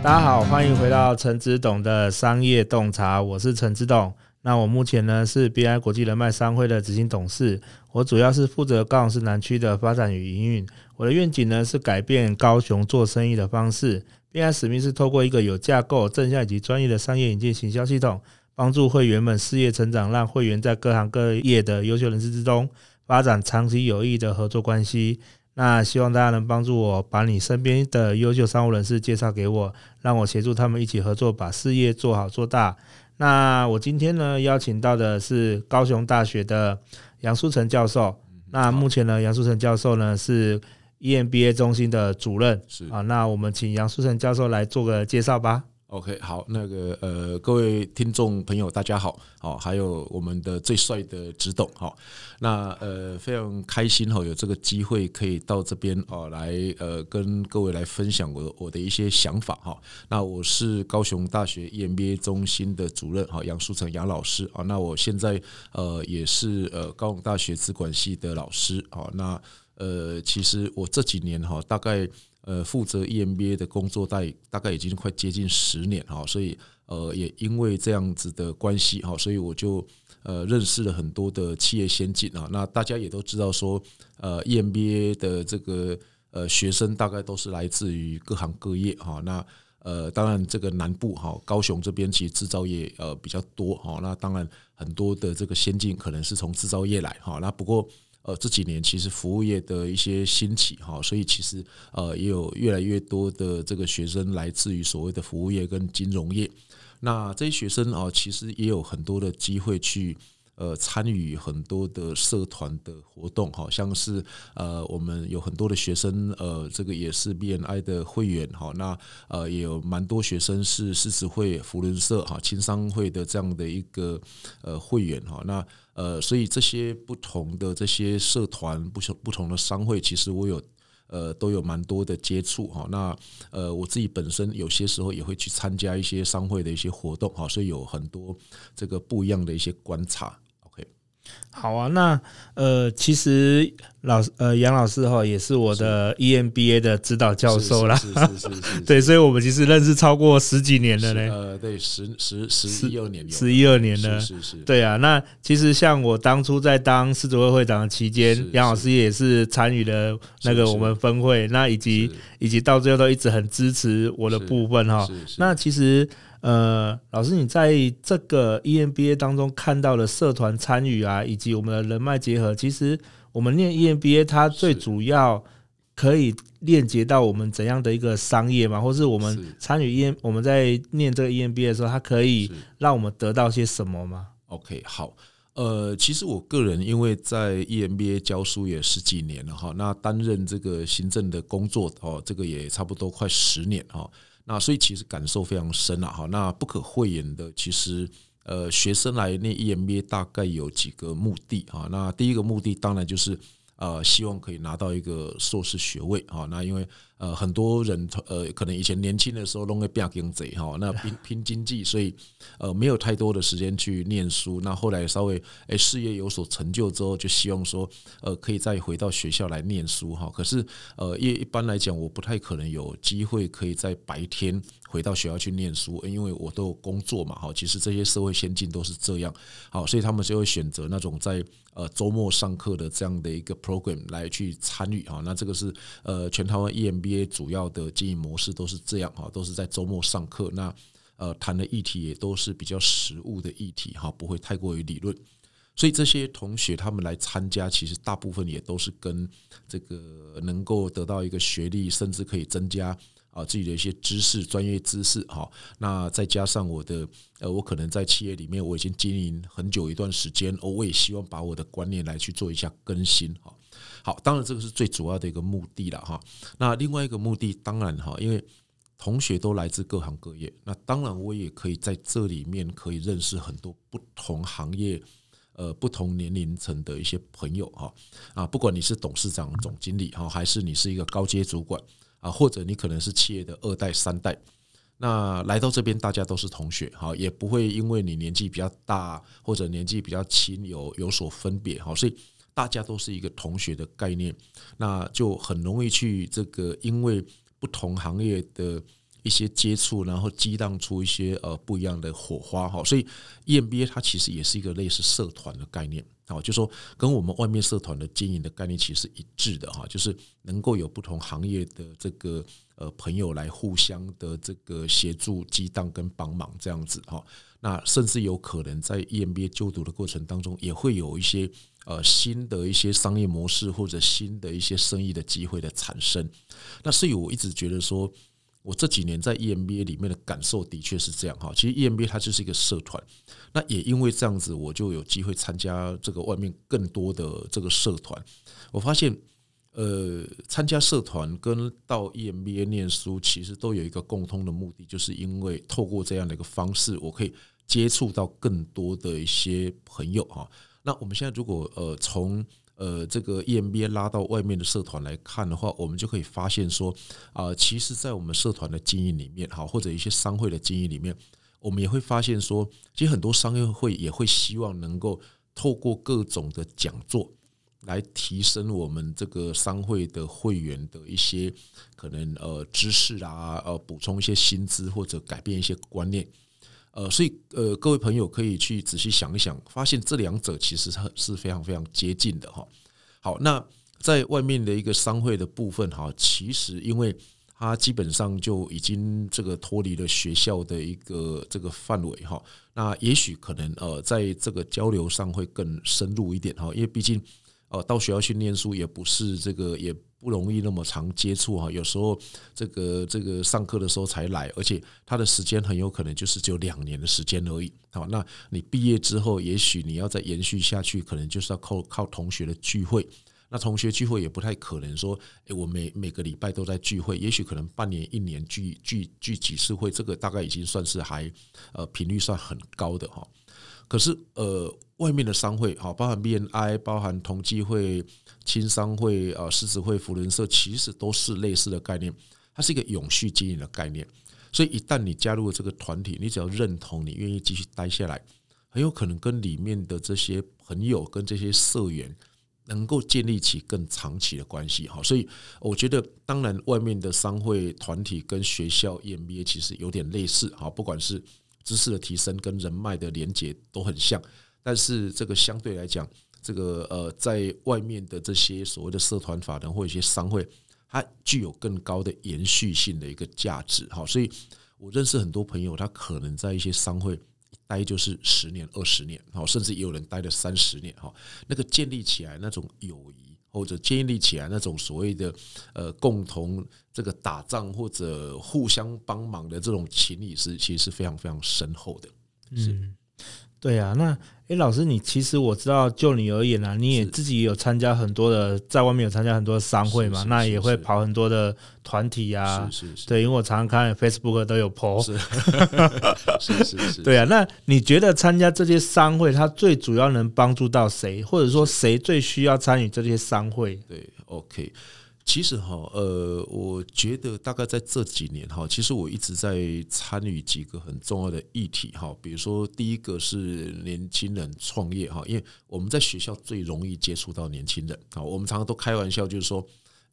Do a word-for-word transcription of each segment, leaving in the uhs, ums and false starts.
大家好，欢迎回到陈之董的商业洞察，我是陈之董。那我目前呢是 B N I 国际人脉商会的执行董事，我主要是负责高雄市南区的发展与营运。我的愿景呢是改变高雄做生意的方式。B N I 使命是透过一个有架构、正向以及专业的商业引进行销系统，帮助会员们事业成长，让会员在各行各业的优秀人士之中发展长期有益的合作关系。那希望大家能帮助我把你身边的优秀商务人士介绍给我，让我协助他们一起合作，把事业做好做大。那我今天呢邀请到的是高雄大学的杨书成教授。那目前呢杨书成教授呢是 E M B A 中心的主任，是啊，那我们请杨书成教授来做个介绍吧。OK， 好，那个呃，各位听众朋友，大家好，好、哦，还有我们的最帅的直董，好、哦，那呃，非常开心哈、哦，有这个机会可以到这边哦，来呃，跟各位来分享我的我的一些想法哈、哦。那我是高雄大学 E M B A 中心的主任哈、哦，杨书成杨老师啊、哦。那我现在呃也是呃高雄大学资管系的老师啊、哦。那呃，其实我这几年哈、哦，大概。呃，负责 E M B A 的工作大概已经快接近十年哈，所以呃，也因为这样子的关系哈，所以我就呃认识了很多的企业先进啊。那大家也都知道说，呃 ，E M B A 的这个呃学生大概都是来自于各行各业哈。那呃，当然这个南部哈，高雄这边其实制造业呃比较多哈。那当然很多的这个先进可能是从制造业来哈。那不过。呃，这几年其实服务业的一些兴起哈，所以其实呃也有越来越多的这个学生来自于所谓的服务业跟金融业。那这些学生啊，其实也有很多的机会去呃参与很多的社团的活动哈，像是呃我们有很多的学生呃这个也是 B N I 的会员哈，那呃也有蛮多学生是诗词会、扶轮社哈、青商会的这样的一个呃会员哈，那。呃，所以这些不同的这些社团、不同的商会，其实我有呃都有蛮多的接触哈。那呃我自己本身有些时候也会去参加一些商会的一些活动哈，所以有很多这个不一样的一些观察。OK， 好啊，那呃其实老呃杨老师哈也是我的 E M B A 的指导教授啦，是是是是是是对，所以我们其实认识超过十几年了嘞，呃，对，十十十一二年有，十一二年了，是是是，对啊。那其实像我当初在当世足会会长的期间，杨老师也是参与了那个我们分会，是是那以及以及到最后都一直很支持我的部分哈。那其实呃，老师你在这个 E M B A 当中看到了社团参与啊，以及我们的人脉结合，其实。我们念 E M B A 它最主要可以链接到我们怎样的一个商业嘛，或是我们参与 E M, 我们在念这个 E M B A 的时候，它可以让我们得到些什么吗？ OK， 好，呃，其实我个人因为在 E M B A 教书也十几年了哈，那担任这个行政的工作哦，这个也差不多快十年哈，那所以其实感受非常深啊哈，那不可讳言的，其实。呃，学生来念 E M B A 大概有几个目的啊。那第一个目的当然就是呃，希望可以拿到一个硕士学位啊。那因为呃，很多人呃，可能以前年轻的时候都会拼经济哈，那拼拼经济，所以呃，没有太多的时间去念书。那后来稍微哎、欸、事业有所成就之后，就希望说呃，可以再回到学校来念书哈。可是呃，一般来讲，我不太可能有机会可以在白天。回到学校去念书，因为我都有工作嘛，其实这些社会先进都是这样，所以他们就会选择那种在周末上课的这样的一个 program 来去参与，那这个是全台湾 E M B A 主要的经营模式都是这样，都是在周末上课，那谈的议题也都是比较实务的议题，不会太过于理论。所以这些同学他们来参加，其实大部分也都是跟这个能够得到一个学历，甚至可以增加自己的一些知识、专业知识，那再加上我的呃，我可能在企业里面我已经经营很久一段时间，我也希望把我的观念来去做一下更新。好，当然这个是最主要的一个目的了。那另外一个目的，当然因为同学都来自各行各业，那当然我也可以在这里面可以认识很多不同行业。呃，不同年龄层的一些朋友哈，啊，不管你是董事长、总经理哈，还是你是一个高阶主管啊，或者你可能是企业的二代、三代，那来到这边大家都是同学哈，也不会因为你年纪比较大或者年纪比较轻有有所分别哈，所以大家都是一个同学的概念，那就很容易去这个因为不同行业的一些接触，然后激荡出一些呃不一样的火花哈。所以 E M B A 它其实也是一个类似社团的概念，好，就是说跟我们外面社团的经营的概念其实一致的哈，就是能够有不同行业的这个呃朋友来互相的这个协助、激荡跟帮忙这样子哈。那甚至有可能在 E M B A 就读的过程当中，也会有一些呃新的一些商业模式或者新的一些生意的机会的产生。那所以我一直觉得说，我这几年在 E M B A 里面的感受的确是这样哈。其实 E M B A 它就是一个社团，那也因为这样子，我就有机会参加这个外面更多的这个社团。我发现，呃，参加社团跟到 E M B A 念书，其实都有一个共通的目的，就是因为透过这样的一个方式，我可以接触到更多的一些朋友哈。那我们现在如果呃从呃，这个 E M B A 拉到外面的社团来看的话，我们就可以发现说，啊，其实，在我们社团的经营里面，好，或者一些商会的经营里面，我们也会发现说，其实很多商业会也会希望能够透过各种的讲座，来提升我们这个商会的会员的一些可能呃知识啊，呃，补充一些薪资或者改变一些观念。呃，所以呃，各位朋友可以去仔细想一想，发现这两者其实是非常非常接近的哈。好，那在外面的一个商会的部分哈，其实因为它基本上就已经这个脱离了学校的一个这个范围哈。那也许可能呃，在这个交流上会更深入一点哈，因为毕竟呃，到学校去念书也不是这个也不容易那么常接触哈，有时候这个这个上课的时候才来，而且他的时间很有可能就是只有两年的时间而已。好，那你毕业之后，也许你要再延续下去，可能就是要靠靠同学的聚会。那同学聚会也不太可能说，欸、我每每个礼拜都在聚会，也许可能半年一年聚聚聚几次会，这个大概已经算是还呃频率算很高的哈。可是呃，外面的商会哈，包含 B N I， 包含同济会、青商会、呃狮子会、扶轮社，其实都是类似的概念，它是一个永续经营的概念。所以一旦你加入了这个团体，你只要认同，你愿意继续待下来，很有可能跟里面的这些朋友、跟这些社员，能够建立起更长期的关系哈。所以我觉得，当然外面的商会团体跟学校 E M B A 其实有点类似哈，不管是知识的提升跟人脉的连结都很像，但是这个相对来讲，这个呃，在外面的这些所谓的社团法人或一些商会，它具有更高的延续性的一个价值哈。所以我认识很多朋友，他可能在一些商会待就是十年、二十年，甚至也有人待了三十年哈。那个建立起来那种友谊，或者建立起来那种所谓的呃共同这个打仗或者互相帮忙的这种情谊，是其实是非常非常深厚的。嗯，对啊。那哎，老师，你其实我知道，就你而言啊，你也自己有参加很多的，在外面有参加很多的商会嘛，那也会跑很多的团体啊。是是是。对，因为我常常看 Facebook 都有 po。是是 是, 是。对啊，那你觉得参加这些商会，它最主要能帮助到谁，或者说谁最需要参与这些商会？对 ，OK。其实哈，呃，我觉得大概在这几年哈，其实我一直在参与几个很重要的议题哈，比如说第一个是年轻人创业哈，因为我们在学校最容易接触到年轻人啊，我们常常都开玩笑就是说，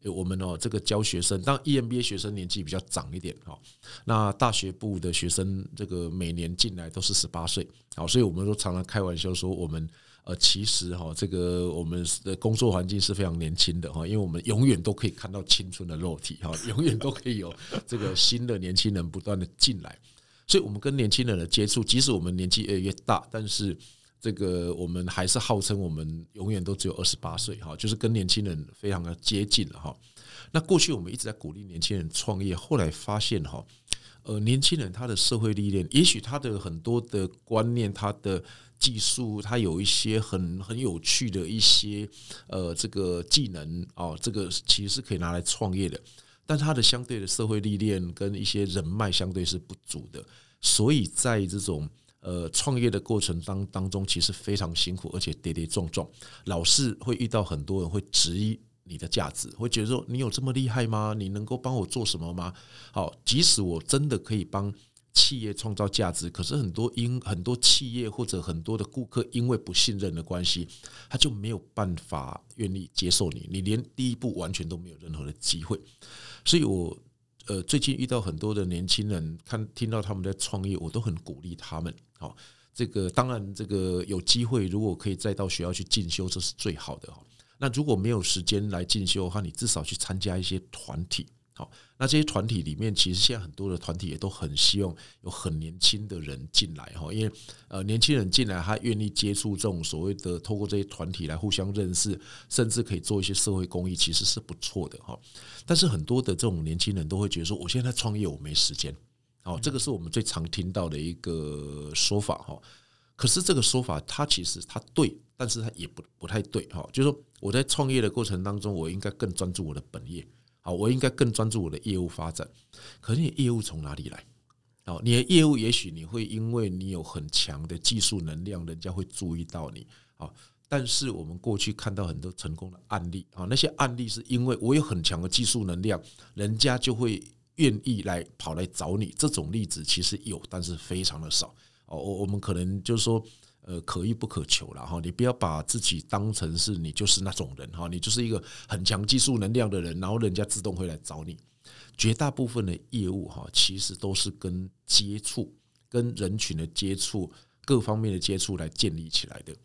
我们哦这个教学生，当 E M B A 学生年纪比较长一点哈，那大学部的学生这个每年进来都是十八岁，好，所以我们都常常开玩笑说我们。呃，其实哈，这个我们的工作环境是非常年轻的哈，因为我们永远都可以看到青春的肉体哈，永远都可以有这个新的年轻人不断的进来，所以我们跟年轻人的接触，即使我们年纪越来越大，但是这个我们还是号称我们永远都只有二十八岁哈，就是跟年轻人非常的接近了哈。那过去我们一直在鼓励年轻人创业，后来发现哈，呃，年轻人他的社会历练，也许他的很多的观念，他的技术，它有一些很很有趣的一些呃这个技能哦，这个其实是可以拿来创业的，但它的相对的社会历练跟一些人脉相对是不足的，所以在这种呃创业的过程当当中，其实非常辛苦，而且跌跌撞撞，老是会遇到很多人会质疑你的价值，会觉得说你有这么厉害吗？你能够帮我做什么吗？好，即使我真的可以帮企业创造价值，可是很多因很多企业或者很多的顾客因为不信任的关系，他就没有办法愿意接受你，你连第一步完全都没有任何的机会。所以我呃最近遇到很多的年轻人，看听到他们在创业，我都很鼓励他们。好，这个当然这个有机会，如果可以再到学校去进修，这是最好的。那如果没有时间来进修的话，你至少去参加一些团体。好，那这些团体里面，其实现在很多的团体也都很希望有很年轻的人进来，因为呃年轻人进来，他愿意接触这种所谓的，透过这些团体来互相认识，甚至可以做一些社会公益，其实是不错的。但是很多的这种年轻人都会觉得说，我现在创业我没时间，这个是我们最常听到的一个说法。可是这个说法它其实它对，但是它也 不, 不太对，就是说我在创业的过程当中，我应该更专注我的本业，好，我应该更专注我的业务发展。可是你的业务从哪里来？好，你的业务也许你会因为你有很强的技术能量，人家会注意到你。好，但是我们过去看到很多成功的案例，好，那些案例是因为我有很强的技术能量，人家就会愿意来跑来找你。这种例子其实有，但是非常的少。哦，我们可能就是说，呃，可遇不可求啦，你不要把自己当成是你就是那种人，你就是一个很强技术能量的人，然后人家自动会来找你。绝大部分的业务其实都是跟接触、跟人群的接触、各方面的接触来建立起来的。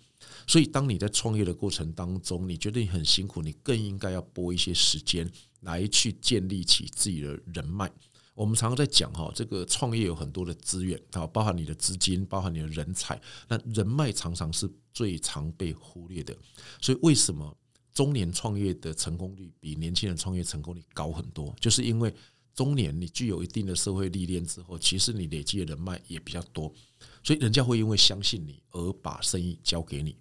所以当你在创业的过程当中，你觉得你很辛苦，你更应该要拨一些时间来去建立起自己的人脉。我们常常在讲这个创业有很多的资源，包含你的资金，包含你的人才，那人脉常常是最常被忽略的。所以为什么中年创业的成功率比年轻人创业成功率高很多，就是因为中年你具有一定的社会历练之后，其实你累积的人脉也比较多，所以人家会因为相信你而把生意交给你。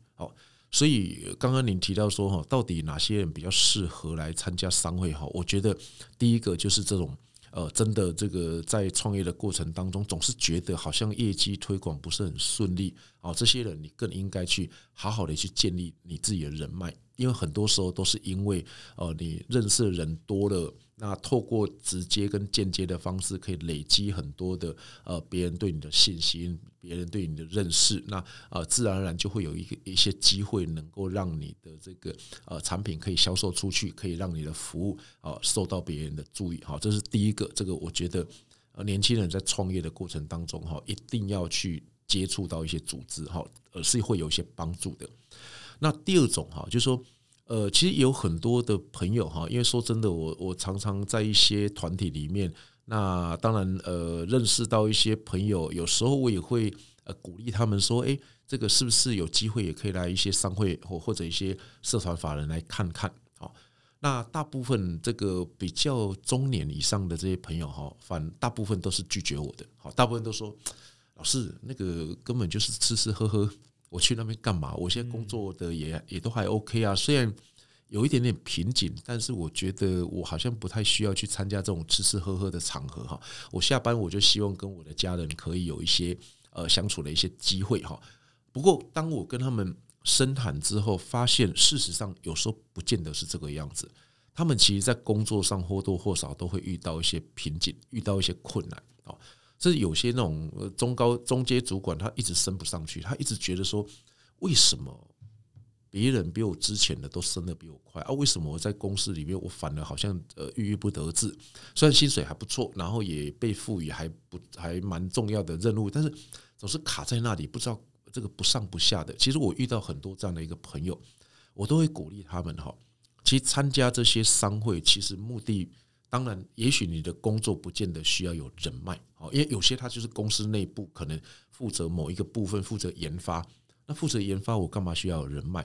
所以刚刚您提到说到底哪些人比较适合来参加商会，我觉得第一个就是这种呃，真的这个在创业的过程当中，总是觉得好像业绩推广不是很顺利，哦，这些人你更应该去好好的去建立你自己的人脉，因为很多时候都是因为呃你认识的人多了，那透过直接跟间接的方式，可以累积很多的呃别人对你的信心，别人对你的认识，那呃自然而然就会有一个一些机会，能够让你的这个呃产品可以销售出去，可以让你的服务啊、呃、受到别人的注意。好，这是第一个，这个我觉得呃年轻人在创业的过程当中哈，一定要去接触到一些组织哈，呃是会有一些帮助的。那第二种哈，就是说。呃，其实有很多的朋友哈，因为说真的，我我常常在一些团体里面，那当然呃，认识到一些朋友，有时候我也会呃鼓励他们说，哎，这个是不是有机会也可以来一些商会或或者一些社团法人来看看。好，那大部分这个比较中年以上的这些朋友哈，反大部分都是拒绝我的，好，大部分都说老师那个根本就是吃吃喝喝。我去那边干嘛？我现在工作的 也, 也都还 OK 啊，虽然有一点点瓶颈，但是我觉得我好像不太需要去参加这种吃吃喝喝的场合哈。我下班我就希望跟我的家人可以有一些呃相处的一些机会哈。不过当我跟他们深谈之后，发现事实上有时候不见得是这个样子。他们其实在工作上或多或少都会遇到一些瓶颈，遇到一些困难啊。这有些那种中高中阶主管，他一直升不上去，他一直觉得说，为什么别人比我之前的都升得比我快啊？为什么我在公司里面我反而好像呃郁郁不得志？虽然薪水还不错，然后也被赋予还不还蛮重要的任务，但是总是卡在那里，不知道这个不上不下的。其实我遇到很多这样的一个朋友，我都会鼓励他们哈。其实参加这些商会，其实目的。当然也许你的工作不见得需要有人脉，因为有些他就是公司内部可能负责某一个部分，负责研发，那负责研发我干嘛需要有人脉？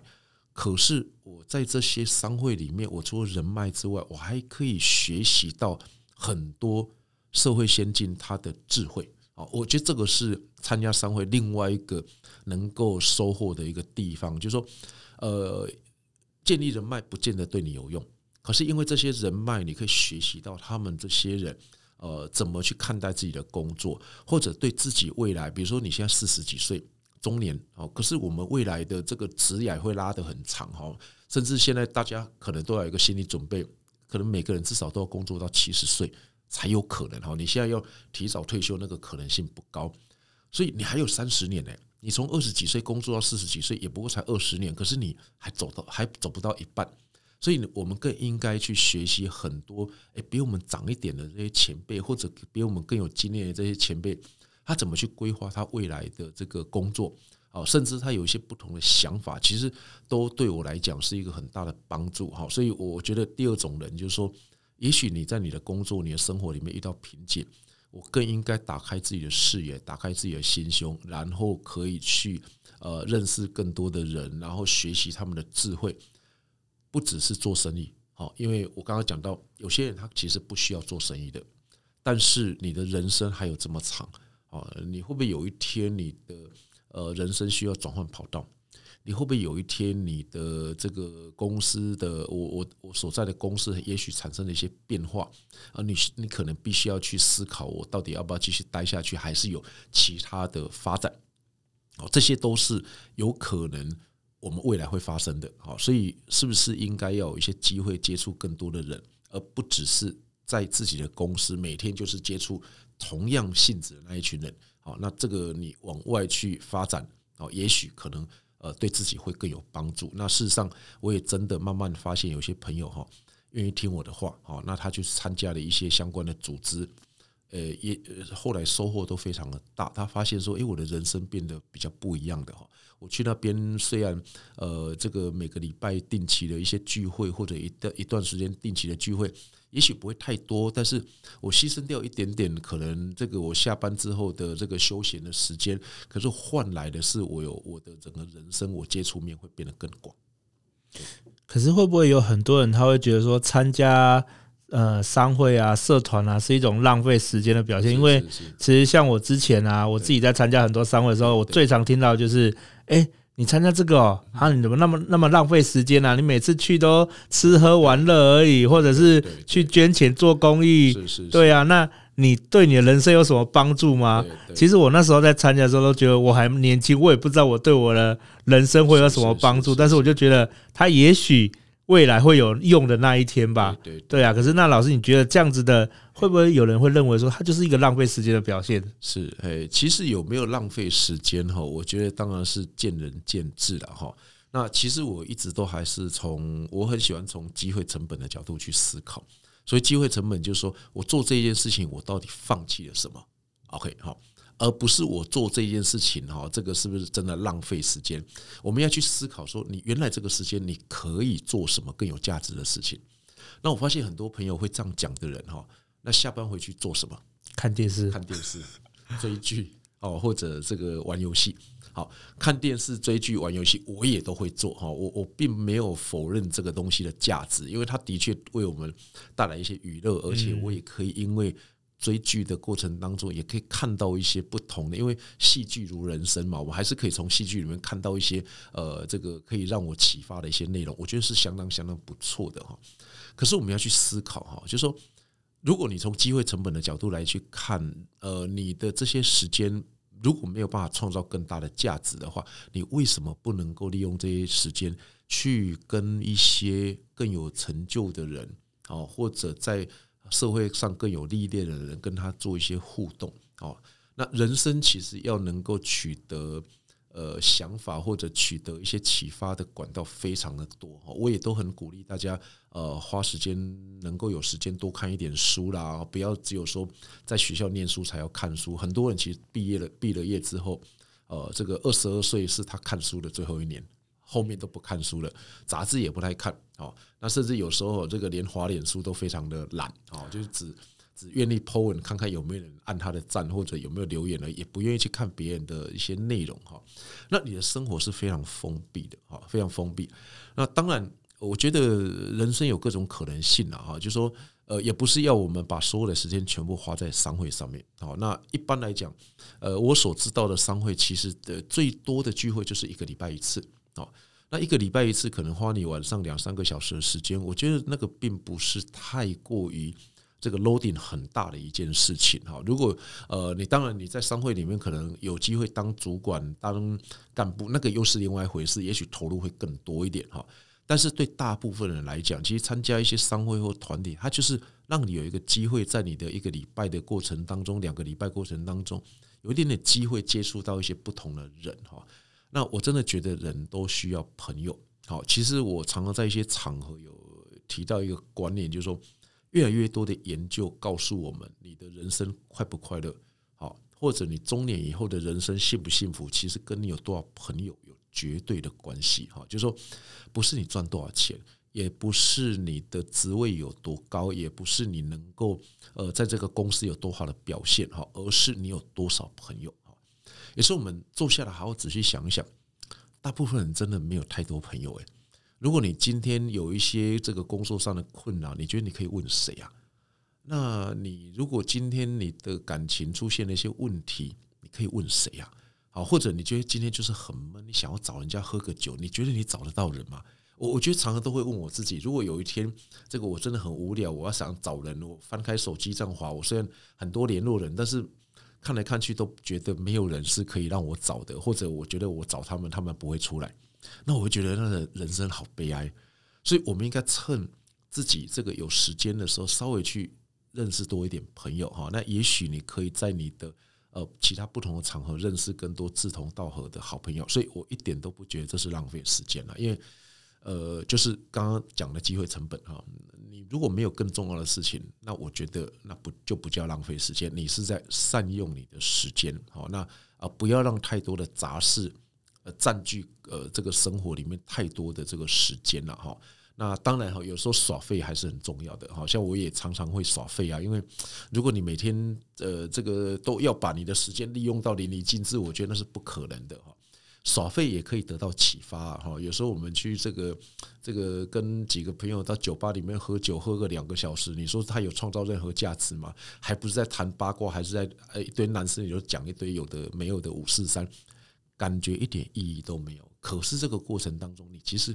可是我在这些商会里面，我除了人脉之外，我还可以学习到很多社会先进他的智慧，我觉得这个是参加商会另外一个能够收获的一个地方，就是说呃，建立人脉不见得对你有用，可是因为这些人脉，你可以学习到他们这些人，呃，怎么去看待自己的工作，或者对自己未来，比如说你现在四十几岁，中年，哦，可是我们未来的这个职涯会拉得很长，哦，甚至现在大家可能都要有一个心理准备，可能每个人至少都要工作到七十岁才有可能，哦，你现在要提早退休，那个可能性不高，所以你还有三十年呢，欸。你从二十几岁工作到四十几岁，也不过才二十年，可是你还走到还走不到一半。所以我们更应该去学习很多、欸、比我们长一点的这些前辈，或者比我们更有经验的这些前辈，他怎么去规划他未来的这个工作，甚至他有一些不同的想法，其实都对我来讲是一个很大的帮助。所以我觉得第二种人就是说，也许你在你的工作你的生活里面遇到瓶颈，我更应该打开自己的视野，打开自己的心胸，然后可以去、呃、认识更多的人，然后学习他们的智慧，不只是做生意。因为我刚刚讲到有些人他其实不需要做生意的，但是你的人生还有这么长，你会不会有一天你的呃，人生需要转换跑道？你会不会有一天你的这个公司的我我我所在的公司也许产生了一些变化，而你你可能必须要去思考，我到底要不要继续待下去，还是有其他的发展？这些都是有可能我们未来会发生的。所以是不是应该要有一些机会接触更多的人，而不只是在自己的公司每天就是接触同样性质的那一群人？好，那这个你往外去发展，也许可能呃对自己会更有帮助。那事实上我也真的慢慢发现有些朋友哈愿意听我的话，那他去参加了一些相关的组织，呃也后来收获都非常的大。他发现说，哎，我的人生变得比较不一样的哈。我去那边虽然呃这个每个礼拜定期的一些聚会，或者一段一段时间定期的聚会，也许不会太多，但是我牺牲掉一点点，可能这个我下班之后的这个休闲的时间，可是换来的是我有我的整个人生，我接触面会变得更广。可是会不会有很多人他会觉得说参加呃商会啊、社团啊是一种浪费时间的表现？因为其实像我之前啊，我自己在参加很多商会的时候，我最常听到就是哎。欸你参加这个哦，啊，你怎么那么那么浪费时间啊？你每次去都吃喝玩乐而已，或者是去捐钱做公益，是是是，对啊，那你对你的人生有什么帮助吗？對對對，其实我那时候在参加的时候都觉得我还年轻，我也不知道我对我的人生会有什么帮助，是是是是，但是我就觉得他也许未来会有用的那一天吧。 对, 对, 对, 对啊，可是那老师你觉得这样子的会不会有人会认为说它就是一个浪费时间的表现？是，其实有没有浪费时间我觉得当然是见仁见智啦。那其实我一直都还是从我很喜欢从机会成本的角度去思考，所以机会成本就是说我做这件事情我到底放弃了什么， OK 好，而不是我做这件事情这个是不是真的浪费时间。我们要去思考说你原来这个时间你可以做什么更有价值的事情。那我发现很多朋友会这样讲的人，那下班回去做什么？看电视，看电视追剧或者这个玩游戏。好，看电视追剧玩游戏我也都会做， 我, 我并没有否认这个东西的价值，因为它的确为我们带来一些娱乐，而且我也可以因为追剧的过程当中也可以看到一些不同的，因为戏剧如人生嘛，我还是可以从戏剧里面看到一些呃，这个可以让我启发的一些内容，我觉得是相当相当不错的。可是我们要去思考，就是说如果你从机会成本的角度来去看，呃，你的这些时间如果没有办法创造更大的价值的话，你为什么不能够利用这些时间去跟一些更有成就的人，或者在社会上更有历练的人跟他做一些互动。那人生其实要能够取得、呃、想法或者取得一些启发的管道非常的多，我也都很鼓励大家、呃、花时间能够有时间多看一点书啦，不要只有说在学校念书才要看书。很多人其实毕业了毕了业之后、呃、这个二十二岁是他看书的最后一年，后面都不看书了，杂志也不太看，那甚至有时候这个连滑脸书都非常的懒，就是只只愿意 po 文看看有没有人按他的赞或者有没有留言了，也不愿意去看别人的一些内容。那你的生活是非常封闭的，非常封闭。那当然我觉得人生有各种可能性啊，就是说呃，也不是要我们把所有的时间全部花在商会上面。好，那一般来讲呃，我所知道的商会其实的最多的聚会就是一个礼拜一次，那一个礼拜一次可能花你晚上两三个小时的时间，我觉得那个并不是太过于这个 loading 很大的一件事情。如果呃，你当然你在商会里面可能有机会当主管当干部，那个又是另外一回事，也许投入会更多一点。但是对大部分人来讲，其实参加一些商会或团体，它就是让你有一个机会在你的一个礼拜的过程当中，两个礼拜过程当中有一点点机会接触到一些不同的人。那我真的觉得人都需要朋友。好，其实我常常在一些场合有提到一个观念，就是说越来越多的研究告诉我们，你的人生快不快乐，好，或者你中年以后的人生幸不幸福，其实跟你有多少朋友有绝对的关系。就是说不是你赚多少钱，也不是你的职位有多高，也不是你能够呃在这个公司有多好的表现，而是你有多少朋友。也是我们坐下来好好仔细想一想，大部分人真的没有太多朋友、欸、如果你今天有一些这个工作上的困扰，你觉得你可以问谁啊？那你如果今天你的感情出现了一些问题，你可以问谁啊？好，或者你觉得今天就是很闷，你想要找人家喝个酒，你觉得你找得到人吗？我我觉得常常都会问我自己，如果有一天这个我真的很无聊，我要想找人，我翻开手机这样滑，我虽然很多联络人，但是看来看去都觉得没有人是可以让我找的，或者我觉得我找他们，他们不会出来，那我会觉得那个人生好悲哀。所以我们应该趁自己这个有时间的时候，稍微去认识多一点朋友。那也许你可以在你的呃其他不同的场合认识更多志同道合的好朋友。所以我一点都不觉得这是浪费时间了，因为呃就是刚刚讲的机会成本哈。你如果没有更重要的事情，那我觉得那不就不叫浪费时间，你是在善用你的时间。好，那不要让太多的杂事占据呃这个生活里面太多的这个时间了哈。那当然有时候耍废还是很重要的，好像我也常常会耍废啊。因为如果你每天呃这个都要把你的时间利用到淋漓尽致，我觉得那是不可能的哈。耍废也可以得到启发、啊、有时候我们去这个这个跟几个朋友到酒吧里面喝酒，喝个两个小时，你说他有创造任何价值吗？还不是在谈八卦，还是在一堆男生也就讲一堆有的没有的五四三，感觉一点意义都没有。可是这个过程当中，你其实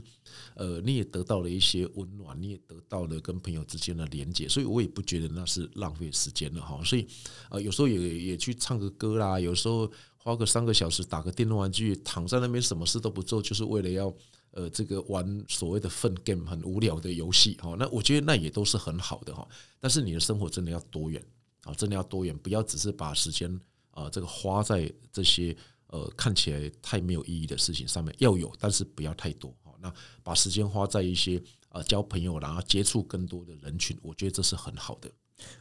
呃你也得到了一些温暖，你也得到了跟朋友之间的连结，所以我也不觉得那是浪费时间了哈。所以呃有时候也也去唱个歌啦，有时候花个三个小时打个电动玩具，躺在那边什么事都不做，就是为了要呃这个玩所谓的fun game， 很无聊的游戏哈。那我觉得那也都是很好的哈。但是你的生活真的要多元啊，真的要多元，不要只是把时间啊这个花在这些呃看起来太没有意义的事情上面。要有，但是不要太多。那把时间花在一些呃交朋友，然后接触更多的人群，我觉得这是很好的。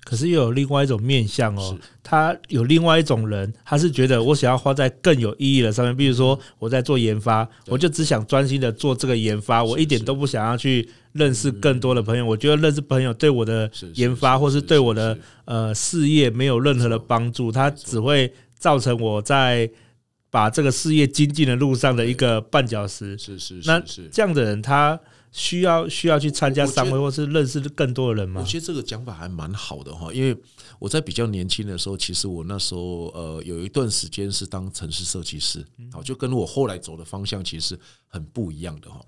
可是又有另外一种面向哦，他有另外一种人，他是觉得我想要花在更有意义的上面。比如说我在做研发，我就只想专心的做这个研发，我一点都不想要去认识更多的朋友。我觉得认识朋友对我的研发或是对我的呃事业没有任何的帮助，它只会造成我在把这个事业精进的路上的一个绊脚石。是是是，那这样的人他需要需要去参加商会或是认识更多的人吗？我觉得这个讲法还蛮好的哈，因为我在比较年轻的时候，其实我那时候呃有一段时间是当城市设计师，好，就跟我后来走的方向其实很不一样的哈。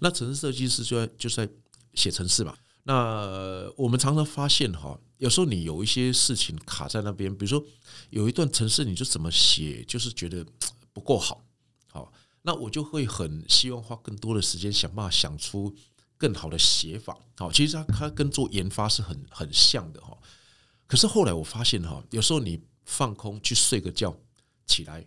那城市设计师就在就是在写程式嘛。那我们常常发现哈，有时候你有一些事情卡在那边，比如说有一段程式你就怎么写，就是觉得不够好，好。那我就会很希望花更多的时间想办法想出更好的写法。好，其实它跟做研发是很很像的哈。可是后来我发现哈，有时候你放空去睡个觉，起来，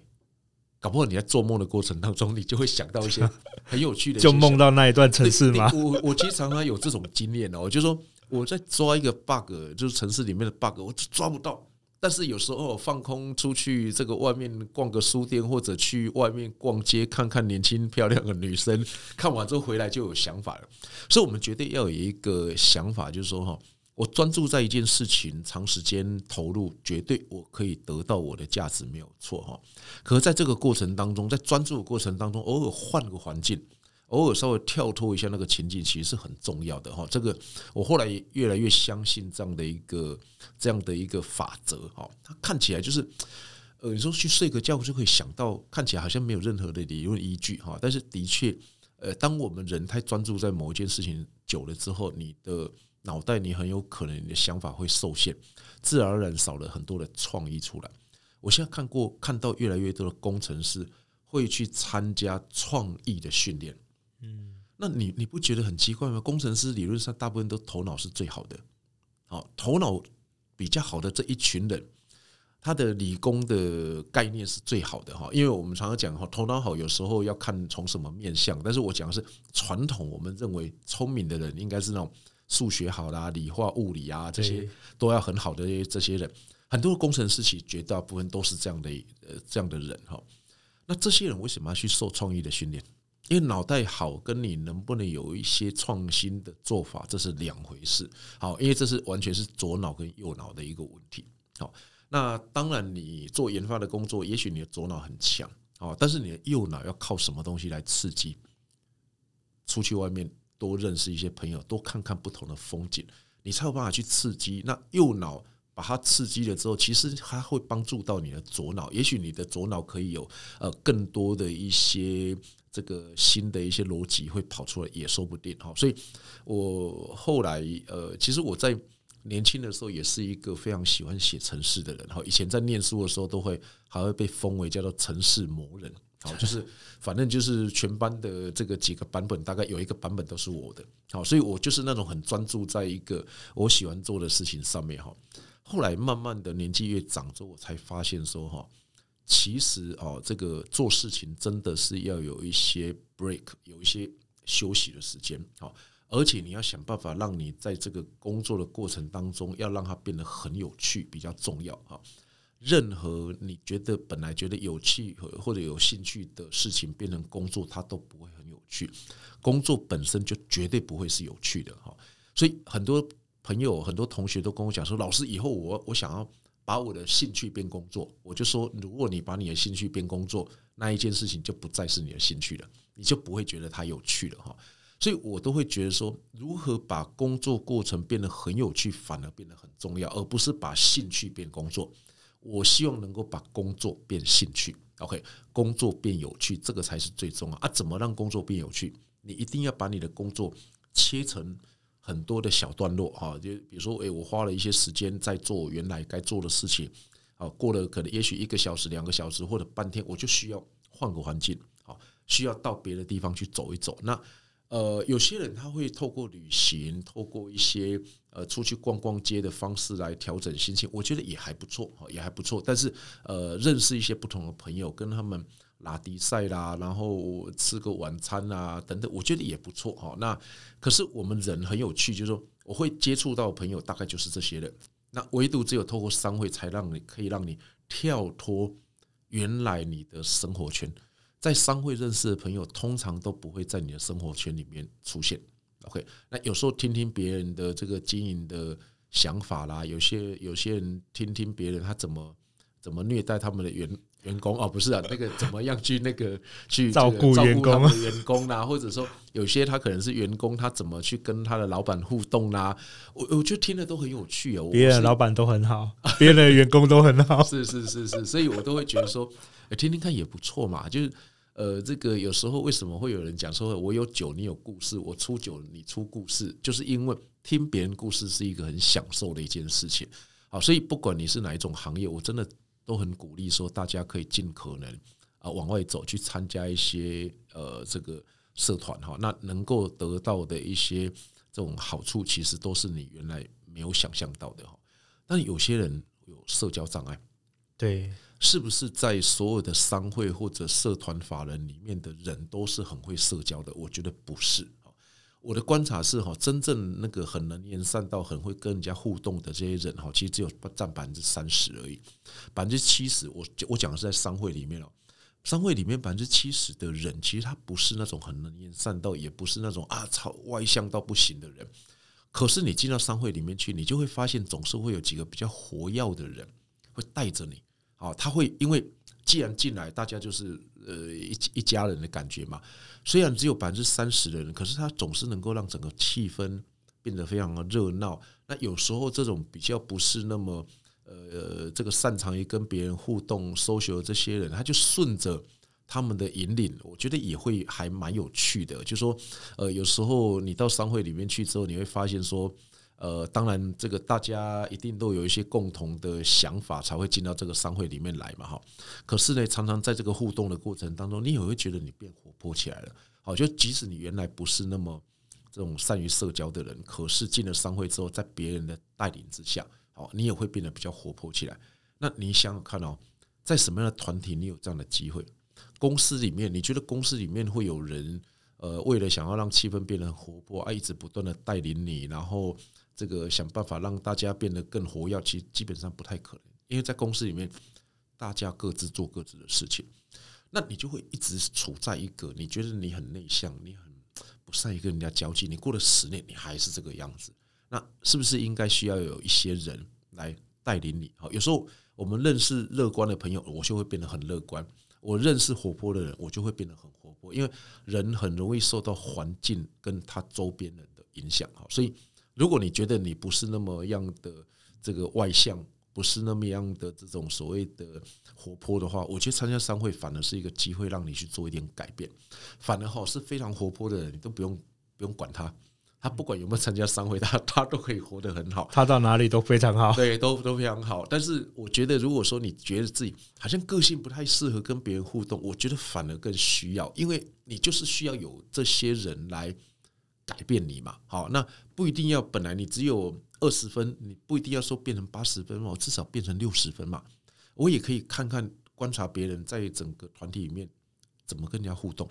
搞不好你在做梦的过程当中，你就会想到一些很有趣的，就梦到那一段程式吗？我我经常有这种经验哦，就是说我在抓一个 bug， 就是程式里面的 bug， 我抓不到。但是有时候放空出去，这个外面逛个书店，或者去外面逛街看看年轻漂亮的女生，看完之后回来就有想法了。所以我们绝对要有一个想法，就是说我专注在一件事情，长时间投入，绝对我可以得到我的价值，没有错。可是在这个过程当中，在专注的过程当中，偶尔换个环境，偶尔稍微跳脱一下那个情境，其实是很重要的。这个我后来越来越相信这样的一个这样的一个法则。它看起来就是呃，你说去睡个觉就可以想到，看起来好像没有任何的理论依据，但是的确呃，当我们人太专注在某一件事情久了之后，你的脑袋你很有可能你的想法会受限，自然而然少了很多的创意出来。我现在看过看到越来越多的工程师会去参加创意的训练。嗯，那 你, 你不觉得很奇怪吗？工程师理论上大部分都头脑是最好的，好，头脑比较好的这一群人，他的理工的概念是最好的。因为我们常常讲头脑好，有时候要看从什么面向，但是我讲的是传统我们认为聪明的人应该是那种数学好啦、理化、物理啊这些都要很好的这些人，很多工程师其实绝大部分都是这样的、呃、这样的人哈。那这些人为什么要去受创意的训练？因为脑袋好跟你能不能有一些创新的做法，这是两回事。好，因为这是完全是左脑跟右脑的一个问题。好，那当然你做研发的工作，也许你的左脑很强，好，但是你的右脑要靠什么东西来刺激？出去外面多认识一些朋友，多看看不同的风景，你才有办法去刺激。那右脑把它刺激了之后，其实它会帮助到你的左脑，也许你的左脑可以有、呃、更多的一些这个新的一些逻辑会跑出来，也说不定。所以我后来、呃、其实我在年轻的时候也是一个非常喜欢写程式的人，以前在念书的时候都会还会被封为叫做程式魔人，好，就是反正就是全班的这个几个版本，大概有一个版本都是我的，好，所以我就是那种很专注在一个我喜欢做的事情上面。后来慢慢的年纪越长之后，我才发现说，其实哦，这个做事情真的是要有一些 break， 有一些休息的时间，好，而且你要想办法让你在这个工作的过程当中，要让它变得很有趣，比较重要哈。任何你觉得本来觉得有趣或者有兴趣的事情变成工作，它都不会很有趣，工作本身就绝对不会是有趣的。所以很多朋友很多同学都跟我讲说，老师，以后 我, 我想要把我的兴趣变工作。我就说，如果你把你的兴趣变工作，那一件事情就不再是你的兴趣了，你就不会觉得它有趣了。所以我都会觉得说，如何把工作过程变得很有趣反而变得很重要，而不是把兴趣变工作。我希望能够把工作变兴趣， OK， 工作变有趣，这个才是最重要啊！怎么让工作变有趣？你一定要把你的工作切成很多的小段落啊，就比如说，欸、我花了一些时间在做原来该做的事情啊，过了可能也许一个小时、两个小时或者半天，我就需要换个环境啊，需要到别的地方去走一走。那呃，有些人他会透过旅行，透过一些呃出去逛逛街的方式来调整心情，我觉得也还不错，也还不错。但是呃，认识一些不同的朋友，跟他们拉迪赛啦，然后吃个晚餐啦、啊、等等，我觉得也不错哈。那可是我们人很有趣，就是说我会接触到朋友，大概就是这些人。那唯独只有透过商会，才让你可以让你跳脱原来你的生活圈。在商会认识的朋友，通常都不会在你的生活圈里面出现。OK， 那有时候听听别人的这个经营的想法啦，有些有些人听听别人他怎么怎么虐待他们的员员工哦，不是啊，那个怎么样去那个去照顾员工的员工啦，或者说有些他可能是员工，他怎么去跟他的老板互动啦、啊，我我觉得听的都很有趣哦。别人的老板都很好，别人的员工都很好，是是是是，所以我都会觉得说。听听看也不错嘛，就是呃，这个有时候为什么会有人讲说我有酒你有故事，我出酒你出故事，就是因为听别人故事是一个很享受的一件事情。好，所以不管你是哪一种行业，我真的都很鼓励说大家可以尽可能、啊、往外走，去参加一些呃这个社团哈，那能够得到的一些这种好处，其实都是你原来没有想象到的哈。但有些人有社交障碍，对。是不是在所有的商会或者社团法人里面的人都是很会社交的？我觉得不是。我的观察是，真正那个很能言善道、很会跟人家互动的这些人，其实只有占百分之三十而已，百分之七十。我我讲的是在商会里面，商会里面百分之七十的人，其实他不是那种很能言善道，也不是那种啊超外向到不行的人。可是你进到商会里面去，你就会发现，总是会有几个比较活跃的人会带着你。哦、他会因为既然进来大家就是、呃、一, 一家人的感觉嘛，虽然只有 百分之三十 的人，可是他总是能够让整个气氛变得非常的热闹。那有时候这种比较不是那么、呃、这个擅长于跟别人互动 social 这些人，他就顺着他们的引领，我觉得也会还蛮有趣的。就是说、呃、有时候你到商会里面去之后，你会发现说呃，当然，这个大家一定都有一些共同的想法，才会进到这个商会里面来嘛，哈。可是呢，常常在这个互动的过程当中，你也会觉得你变活泼起来了。好，就即使你原来不是那么这种善于社交的人，可是进了商会之后，在别人的带领之下，好，你也会变得比较活泼起来。那你想想看哦，在什么样的团体你有这样的机会？公司里面，你觉得公司里面会有人？呃，为了想要让气氛变得很活泼啊，一直不断的带领你，然后这个想办法让大家变得更活跃，其实基本上不太可能，因为在公司里面大家各自做各自的事情，那你就会一直处在一个你觉得你很内向，你很不善于跟人家交际，你过了十年你还是这个样子，那是不是应该需要有一些人来带领你？有时候我们认识乐观的朋友，我就会变得很乐观，我认识活泼的人，我就会变得很活泼，因为人很容易受到环境跟他周边人的影响。所以如果你觉得你不是那么样的这个外向，不是那么样的这种所谓的活泼的话，我觉得参加商会反而是一个机会，让你去做一点改变。反而是非常活泼的人，你都不用不用管他，他不管有没有参加商会，他他都可以活得很好，他到哪里都非常好，对，都都非常好。但是我觉得，如果说你觉得自己好像个性不太适合跟别人互动，我觉得反而更需要，因为你就是需要有这些人来改变你嘛。好，那不一定要本来你只有二十分，你不一定要说变成八十分嘛，至少变成六十分嘛。我也可以看看观察别人在整个团体里面怎么跟人家互动，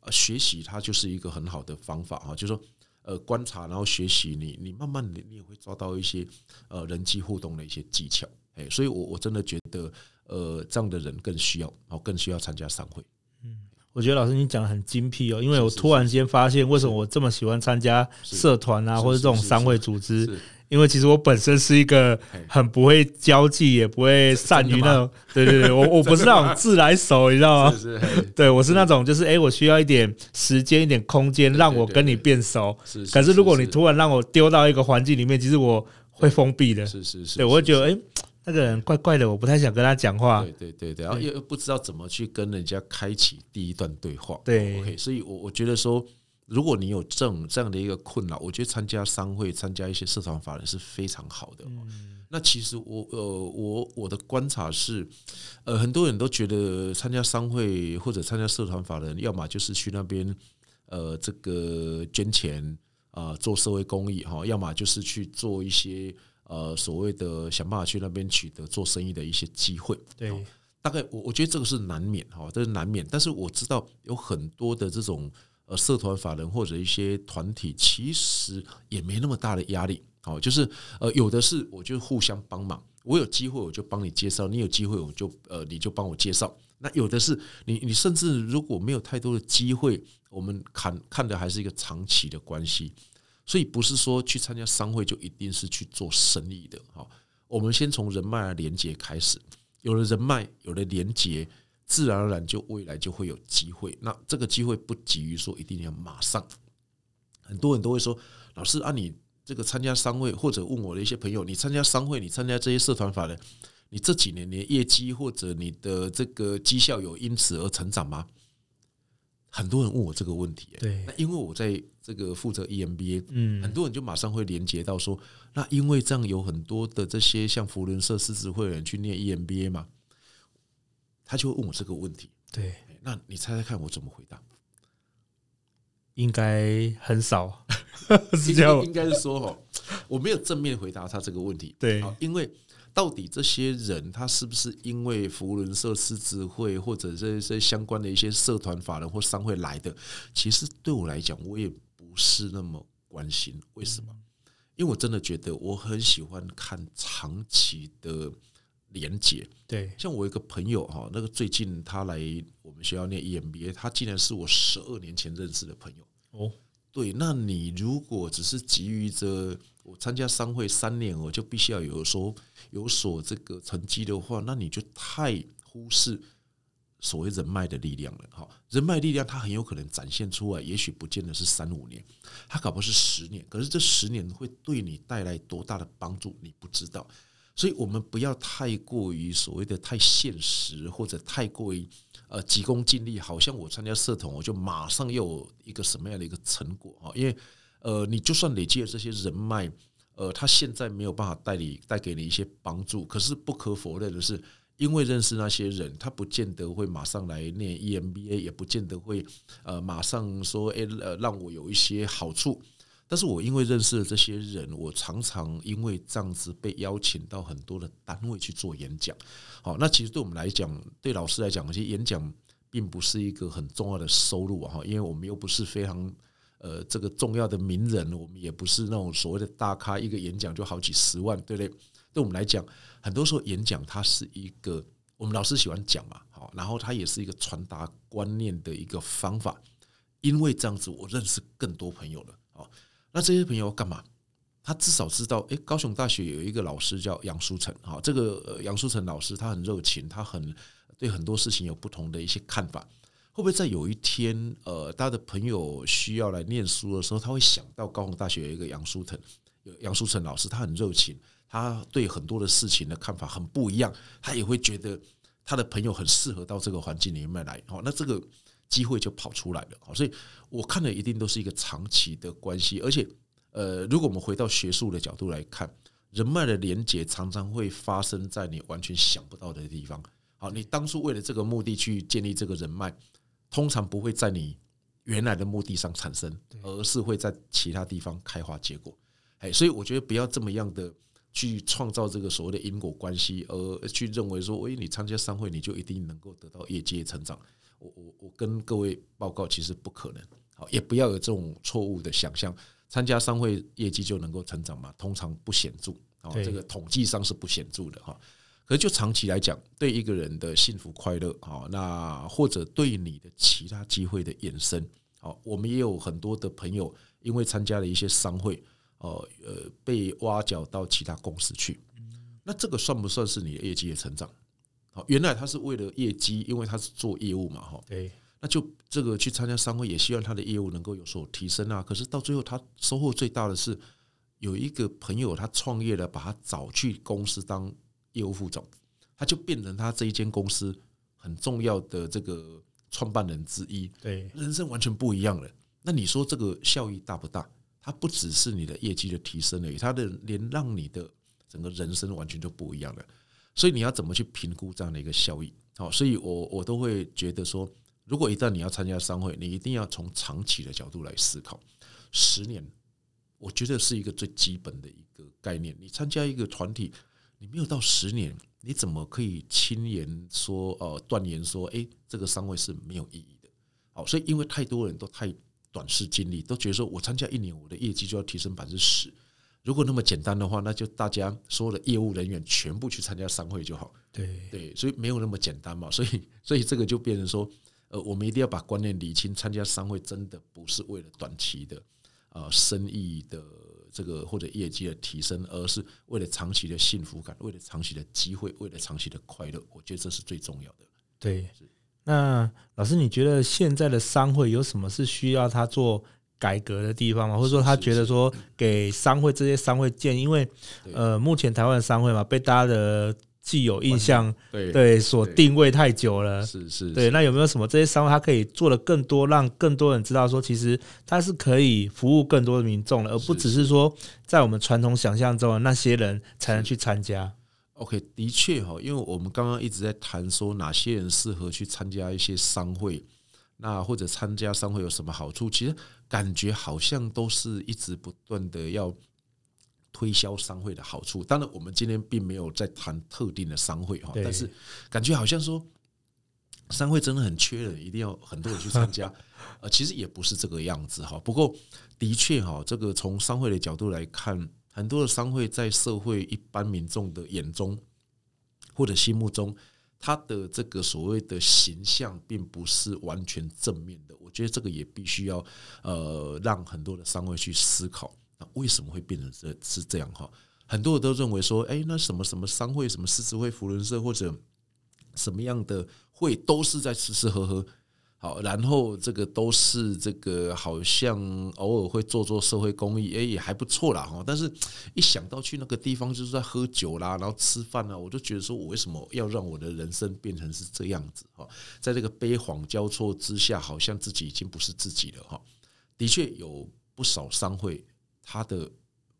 呃，学习它就是一个很好的方法啊，就是说。呃，观察然后学习，你你慢慢你你也会抓到一些呃人际互动的一些技巧，哎，所以我我真的觉得呃这样的人更需要，哦，更需要参加商会。嗯，我觉得老师你讲的很精辟哦，因为我突然间发现为什么我这么喜欢参加社团啊，或者这种商会组织。因为其实我本身是一个很不会交际，也不会善于那种，对对对，我我不是那种自来熟，你知道吗？是是，对，我是那种就是哎、欸，我需要一点时间、一点空间，让我跟你变熟。可是如果你突然让我丢到一个环境里面，其实我会封闭的。是是是，对，我会觉得哎、欸，那个人怪怪的，我不太想跟他讲话。对对对对，然后又不知道怎么去跟人家开启第一段对话。对 ，OK， 所以我我觉得说。如果你有这种这样的一个困扰，我觉得参加商会、参加一些社团法人是非常好的。嗯、那其实我呃我我的观察是，呃，很多人都觉得参加商会或者参加社团法人，要么就是去那边呃这个捐钱啊、呃、做社会公益哈，要么就是去做一些呃所谓的想办法去那边取得做生意的一些机会。对，哦、大概我我觉得这个是难免哈、哦，这是难免。但是我知道有很多的这种。呃，社团法人或者一些团体其实也没那么大的压力，好，就是呃，有的是我就互相帮忙，我有机会我就帮你介绍，你有机会我就呃你就帮我介绍。那有的是你你甚至如果没有太多的机会，我们看看的还是一个长期的关系，所以不是说去参加商会就一定是去做生意的，好，我们先从人脉的连结开始，有了人脉，有了连结。自然而然就未来就会有机会，那这个机会不急于说一定要马上。很多人都会说，老师啊，你这个参加商会，或者问我的一些朋友，你参加商会，你参加这些社团法人，你这几年你的业绩或者你的这个绩效有因此而成长吗？很多人问我这个问题、欸，对，那因为我在这个负责 E M B A，、嗯、很多人就马上会连接到说，那因为这样有很多的这些像扶轮社、狮子会的人去念 E M B A 嘛。他就会问我这个问题，对，那你猜猜看我怎么回答？应该很少，是这样，应该是说我没有正面回答他这个问题，对，因为到底这些人他是不是因为扶轮社、狮子会或者这些相关的一些社团法人或商会来的？其实对我来讲，我也不是那么关心。为什么？嗯、因为我真的觉得我很喜欢看长期的。连结，对，像我有一个朋友哈，那个最近他来我们学校念 E M B A， 他竟然是我十二年前认识的朋友哦。对，那你如果只是急于着我参加商会三年，我就必须要有所有所这个成绩的话，那你就太忽视所谓人脉的力量了哈。人脉力量它很有可能展现出来，也许不见得是三五年，它搞不好是十年，可是这十年会对你带来多大的帮助，你不知道。所以我们不要太过于所谓的太现实，或者太过于呃急功近利，好像我参加社团我就马上又有一个什么样的一个成果啊？因为呃，你就算累积了这些人脉，呃，他现在没有办法带你带给你一些帮助，可是不可否认的是，因为认识那些人，他不见得会马上来念 E M B A， 也不见得会呃马上说哎、欸呃、让我有一些好处。但是我因为认识了这些人，我常常因为这样子被邀请到很多的单位去做演讲。好，那其实对我们来讲，对老师来讲，其实演讲并不是一个很重要的收入、啊、因为我们又不是非常呃这个重要的名人，我们也不是那种所谓的大咖，一个演讲就好几十万，对不对？对我们来讲，很多时候演讲它是一个我们老师喜欢讲嘛，然后它也是一个传达观念的一个方法。因为这样子，我认识更多朋友了。那这些朋友干嘛？他至少知道，哎，高雄大学有一个老师叫杨书成，这个杨书成老师他很热情，他很对很多事情有不同的一些看法。会不会在有一天，呃，他的朋友需要来念书的时候，他会想到高雄大学有一个杨书成，杨书成老师，他很热情，他对很多的事情的看法很不一样，他也会觉得他的朋友很适合到这个环境里面来。好，那这个机会就跑出来了。所以我看的一定都是一个长期的关系，而且，呃，如果我们回到学术的角度来看，人脉的连结常常会发生在你完全想不到的地方。好，你当初为了这个目的去建立这个人脉，通常不会在你原来的目的上产生，而是会在其他地方开花结果。所以我觉得不要这么样的去创造这个所谓的因果关系，而去认为说，哎，你参加商会你就一定能够得到业界成长。我我我跟各位报告，其实不可能。好，也不要有这种错误的想象，参加商会业绩就能够成长嘛？通常不显著，这个统计上是不显著的哈。可是就长期来讲，对一个人的幸福快乐，那或者对你的其他机会的衍生，我们也有很多的朋友因为参加了一些商会，呃，被挖角到其他公司去，那这个算不算是你的业绩的成长？原来他是为了业绩，因为他是做业务嘛，对，那就这个去参加商会也希望他的业务能够有所提升啊。可是到最后，他收获最大的是有一个朋友他创业了，把他找去公司当业务副总，他就变成他这一间公司很重要的这个创办人之一，对，人生完全不一样了。那你说这个效益大不大？它不只是你的业绩的提升而已，它的连让你的整个人生完全就不一样了。所以你要怎么去评估这样的一个效益？好，所以我我都会觉得说，如果一旦你要参加商会，你一定要从长期的角度来思考，十年，我觉得是一个最基本的一个概念。你参加一个团体，你没有到十年，你怎么可以轻言说呃断言说，哎，这个商会是没有意义的？好，所以因为太多人都太短视经历，都觉得说我参加一年，我的业绩就要提升百分之十。如果那么简单的话，那就大家所有的业务人员全部去参加商会就好。对对，所以没有那么简单嘛。所以所以这个就变成说，呃，我们一定要把观念理清，参加商会真的不是为了短期的呃生意的。这个或者业绩的提升，而是为了长期的幸福感，为了长期的机会，为了长期的快乐，我觉得这是最重要的。对，那老师，你觉得现在的商会有什么是需要他做改革的地方吗？或者说他觉得说给商会这些商会建议，因为呃，目前台湾的商会嘛，被大家的既有印象 对, 对所定位太久了，是是。对，那有没有什么这些商会它可以做的更多，让更多人知道说，其实它是可以服务更多的民众的，而不只是说在我们传统想象中的那些人才能去参加。OK， 的确哈，因为我们刚刚一直在谈说哪些人适合去参加一些商会，那或者参加商会有什么好处，其实感觉好像都是一直不断的要推销商会的好处，当然我们今天并没有在谈特定的商会，但是感觉好像说商会真的很缺人，一定要很多人去参加、呃、其实也不是这个样子。不过的确这个从商会的角度来看，很多的商会在社会一般民众的眼中或者心目中，他的这个所谓的形象并不是完全正面的，我觉得这个也必须要、呃、让很多的商会去思考为什么会变成是这样。很多人都认为说，哎，那什么什么商会，什么狮子会、扶轮社或者什么样的会，都是在吃吃喝喝，好，然后这个都是这个好像偶尔会做做社会公益，哎，也还不错啦。但是一想到去那个地方就是在喝酒啦，然后吃饭啦，我就觉得说我为什么要让我的人生变成是这样子？在这个悲惶交错之下，好像自己已经不是自己了。的确有不少商会，他的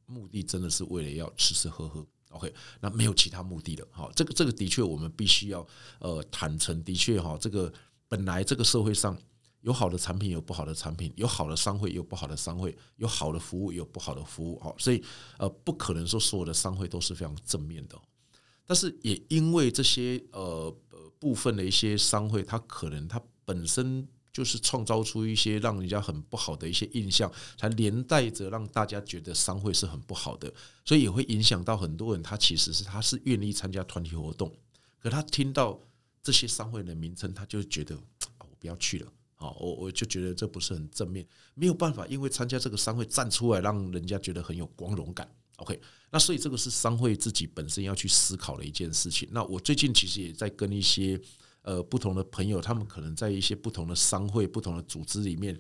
目的真的是为了要吃吃喝喝 ，OK， 那没有其他目的了。好，这个这个的确我们必须要呃坦诚，的确哈，这个本来这个社会上有好的产品，有不好的产品，有好的商会，有不好的商会，有好的服务，有不好的服务。好，所以呃不可能说所有的商会都是非常正面的，但是也因为这些呃部分的一些商会，它可能它本身就是创造出一些让人家很不好的一些印象，才连带着让大家觉得商会是很不好的，所以也会影响到很多人，他其实是他是愿意参加团体活动，可他听到这些商会的名称，他就觉得我不要去了，我就觉得这不是很正面，没有办法，因为参加这个商会站出来，让人家觉得很有光荣感。OK， 那所以这个是商会自己本身要去思考的一件事情。那我最近其实也在跟一些呃不同的朋友，他们可能在一些不同的商会、不同的组织里面，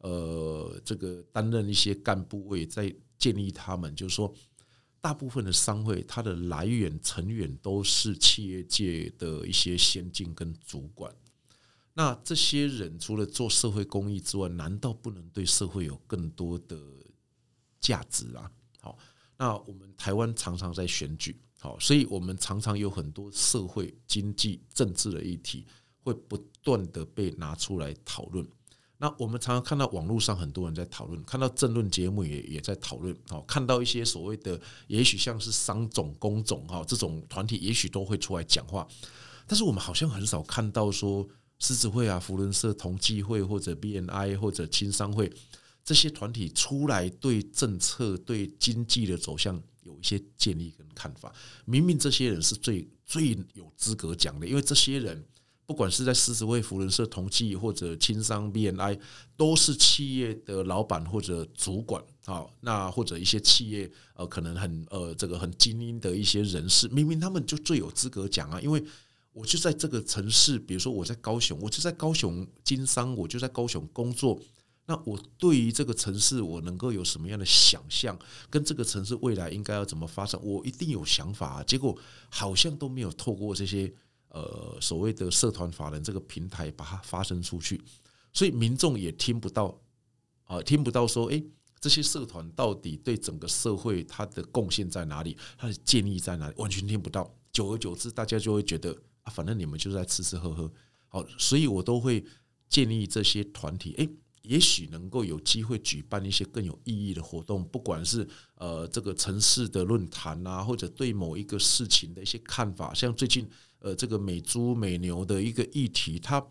呃，这个担任一些干部，我也在建议他们，就是说，大部分的商会它的来源成员都是企业界的一些先进跟主管。那这些人除了做社会公益之外，难道不能对社会有更多的价值啊？好。那我们台湾常常在选举，所以我们常常有很多社会、经济、政治的议题会不断的被拿出来讨论。那我们常常看到网络上很多人在讨论，看到政论节目 也, 也在讨论，看到一些所谓的也许像是商总、工总这种团体，也许都会出来讲话。但是我们好像很少看到说狮子会啊、扶轮社、同济会或者 B N I 或者青商会这些团体出来对政策、对经济的走向有一些建议跟看法。明明这些人是最最有资格讲的，因为这些人不管是在狮子会、扶轮社、同济或者青商 B N I， 都是企业的老板或者主管，那或者一些企业呃可能很呃这个很精英的一些人士，明明他们就最有资格讲啊，因为。我就在这个城市，比如说我在高雄，我就在高雄经商，我就在高雄工作。那我对于这个城市，我能够有什么样的想象，跟这个城市未来应该要怎么发展，我一定有想法、啊。结果好像都没有透过这些呃所谓的社团法人这个平台把它发声出去，所以民众也听不到啊、呃，听不到说，哎，这些社团到底对整个社会它的贡献在哪里，它的建议在哪里，完全听不到。久而久之，大家就会觉得。反正你们就在吃吃喝喝，好，所以我都会建议这些团体，欸、也许能够有机会举办一些更有意义的活动，不管是呃这个城市的论坛啊，或者对某一个事情的一些看法，像最近呃这个美猪美牛的一个议题，它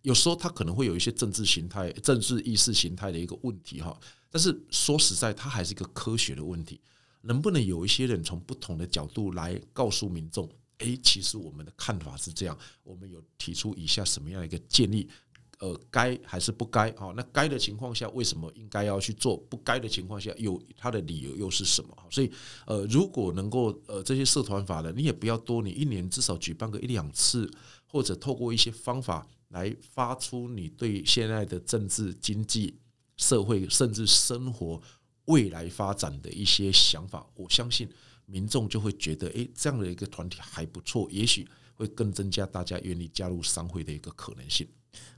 有时候它可能会有一些政治形态、政治意识形态的一个问题哈，但是说实在，它还是一个科学的问题，能不能有一些人从不同的角度来告诉民众？欸、其实我们的看法是这样，我们有提出以下什么样的一个建议，呃，该还是不该、哦、那该的情况下为什么应该要去做，不该的情况下有它的理由又是什么。所以、呃、如果能够、呃、这些社团法人你也不要多，你一年至少举办个一两次，或者透过一些方法来发出你对现在的政治、经济、社会甚至生活未来发展的一些想法，我相信民众就会觉得，哎，这样的一个团体还不错，也许会更增加大家愿意加入商会的一个可能性。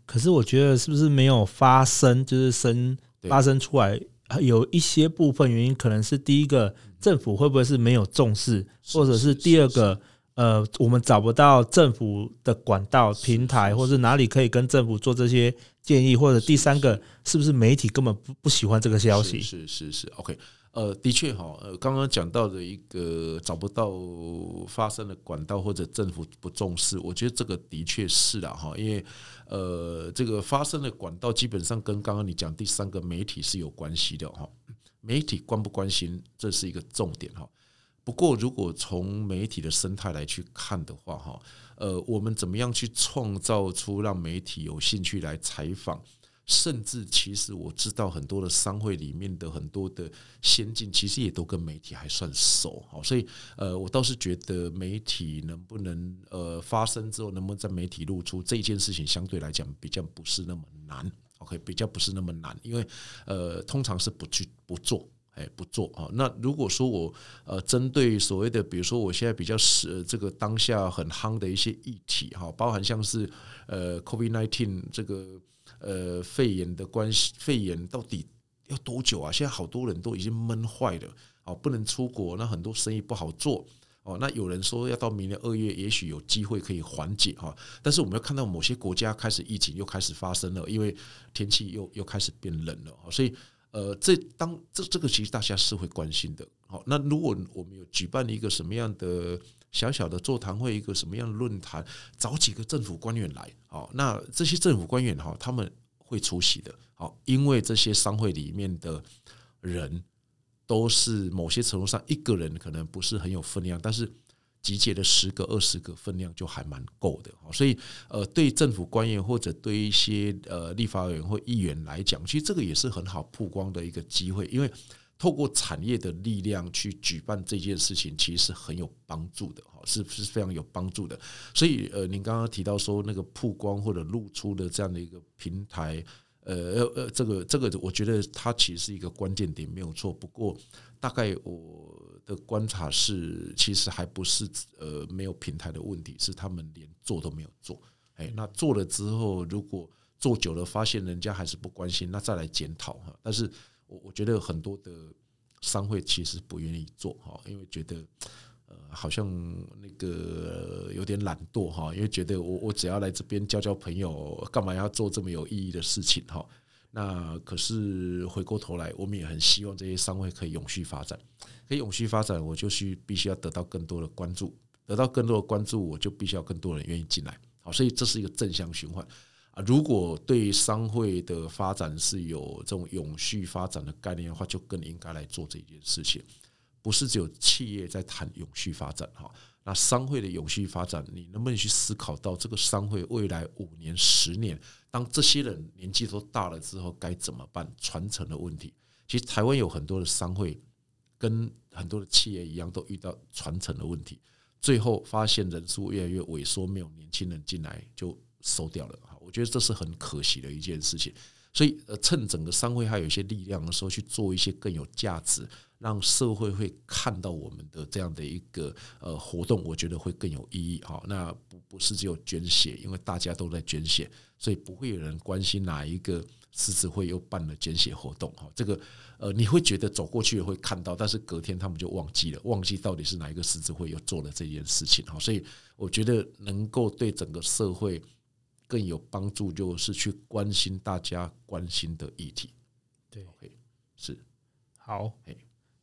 可是我觉得是不是没有发生，就是生发生出来，有一些部分原因可能是第一个，政府会不会是没有重视，或者是第二个，呃，我们找不到政府的管道平台，或是哪里可以跟政府做这些建议，或者第三个是不是媒体根本不不喜欢这个消息？是是是 ，OK。呃，的确哈，呃，刚刚讲到的一个找不到发声的管道，或者政府不重视，我觉得这个的确是啦哈，因为呃，这个发声的管道基本上跟刚刚你讲第三个媒体是有关系的哈，媒体关不关心这是一个重点哈。不过如果从媒体的生态来去看的话哈，呃，我们怎么样去创造出让媒体有兴趣来采访？甚至其实我知道很多的商会里面的很多的先进其实也都跟媒体还算熟，所以呃，我倒是觉得媒体能不能呃发声之后能不能在媒体露出这件事情相对来讲比较不是那么难 OK， 比较不是那么难，因为呃通常是不去不做哎，不做啊。那如果说我呃，针对所谓的，比如说我现在比较是这个当下很夯的一些议题哈，包含像是呃 COVID 十九 这个呃肺炎的关系，肺炎到底要多久啊？现在好多人都已经闷坏了，哦，不能出国，那很多生意不好做哦。那有人说要到明年二月，也许有机会可以缓解哈。但是我们又看到某些国家开始疫情又开始发生了，因为天气又又开始变冷了，所以。呃，这当这这个其实大家是会关心的。好，那如果我们有举办一个什么样的小小的座谈会，一个什么样的论坛，找几个政府官员来，那这些政府官员他们会出席的，因为这些商会里面的人都是某些程度上一个人可能不是很有分量，但是集结了十个二十个分量就还蛮够的，所以呃，对政府官员或者对一些呃立法委员或议员来讲，其实这个也是很好曝光的一个机会，因为透过产业的力量去举办这件事情，其实是很有帮助的，是是非常有帮助的。所以呃，您刚刚提到说那个曝光或者露出的这样的一个平台，呃呃，这个这个，我觉得它其实是一个关键点，没有错。不过大概我的观察是，其实还不是呃没有平台的问题，是他们连做都没有做。哎，那做了之后，如果做久了发现人家还是不关心，那再来检讨。但是我觉得很多的商会其实不愿意做，因为觉得呃好像那个有点懒惰哈，因为觉得我我只要来这边交交朋友，干嘛要做这么有意义的事情哈？那可是回过头来，我们也很希望这些商会可以永续发展，可以永续发展，我就必须要得到更多的关注，得到更多的关注，我就必须要更多人愿意进来，好，所以这是一个正向循环。如果对商会的发展是有这种永续发展的概念的话，就更应该来做这件事情，不是只有企业在谈永续发展。那商会的永续发展，你能不能去思考到这个商会未来五年十年，当这些人年纪都大了之后该怎么办，传承的问题。其实台湾有很多的商会跟很多的企业一样，都遇到传承的问题，最后发现人数越来越萎缩，没有年轻人进来就收掉了，我觉得这是很可惜的一件事情。所以趁整个商会还有一些力量的时候，去做一些更有价值，让社会会看到我们的这样的一个活动，我觉得会更有意义。那不是只有捐血，因为大家都在捐血，所以不会有人关心哪一个狮子会又办了捐血活动，这个你会觉得走过去会看到，但是隔天他们就忘记了，忘记到底是哪一个狮子会又做了这件事情。所以我觉得能够对整个社会更有帮助，就是去关心大家关心的议题。对， okay， 是好。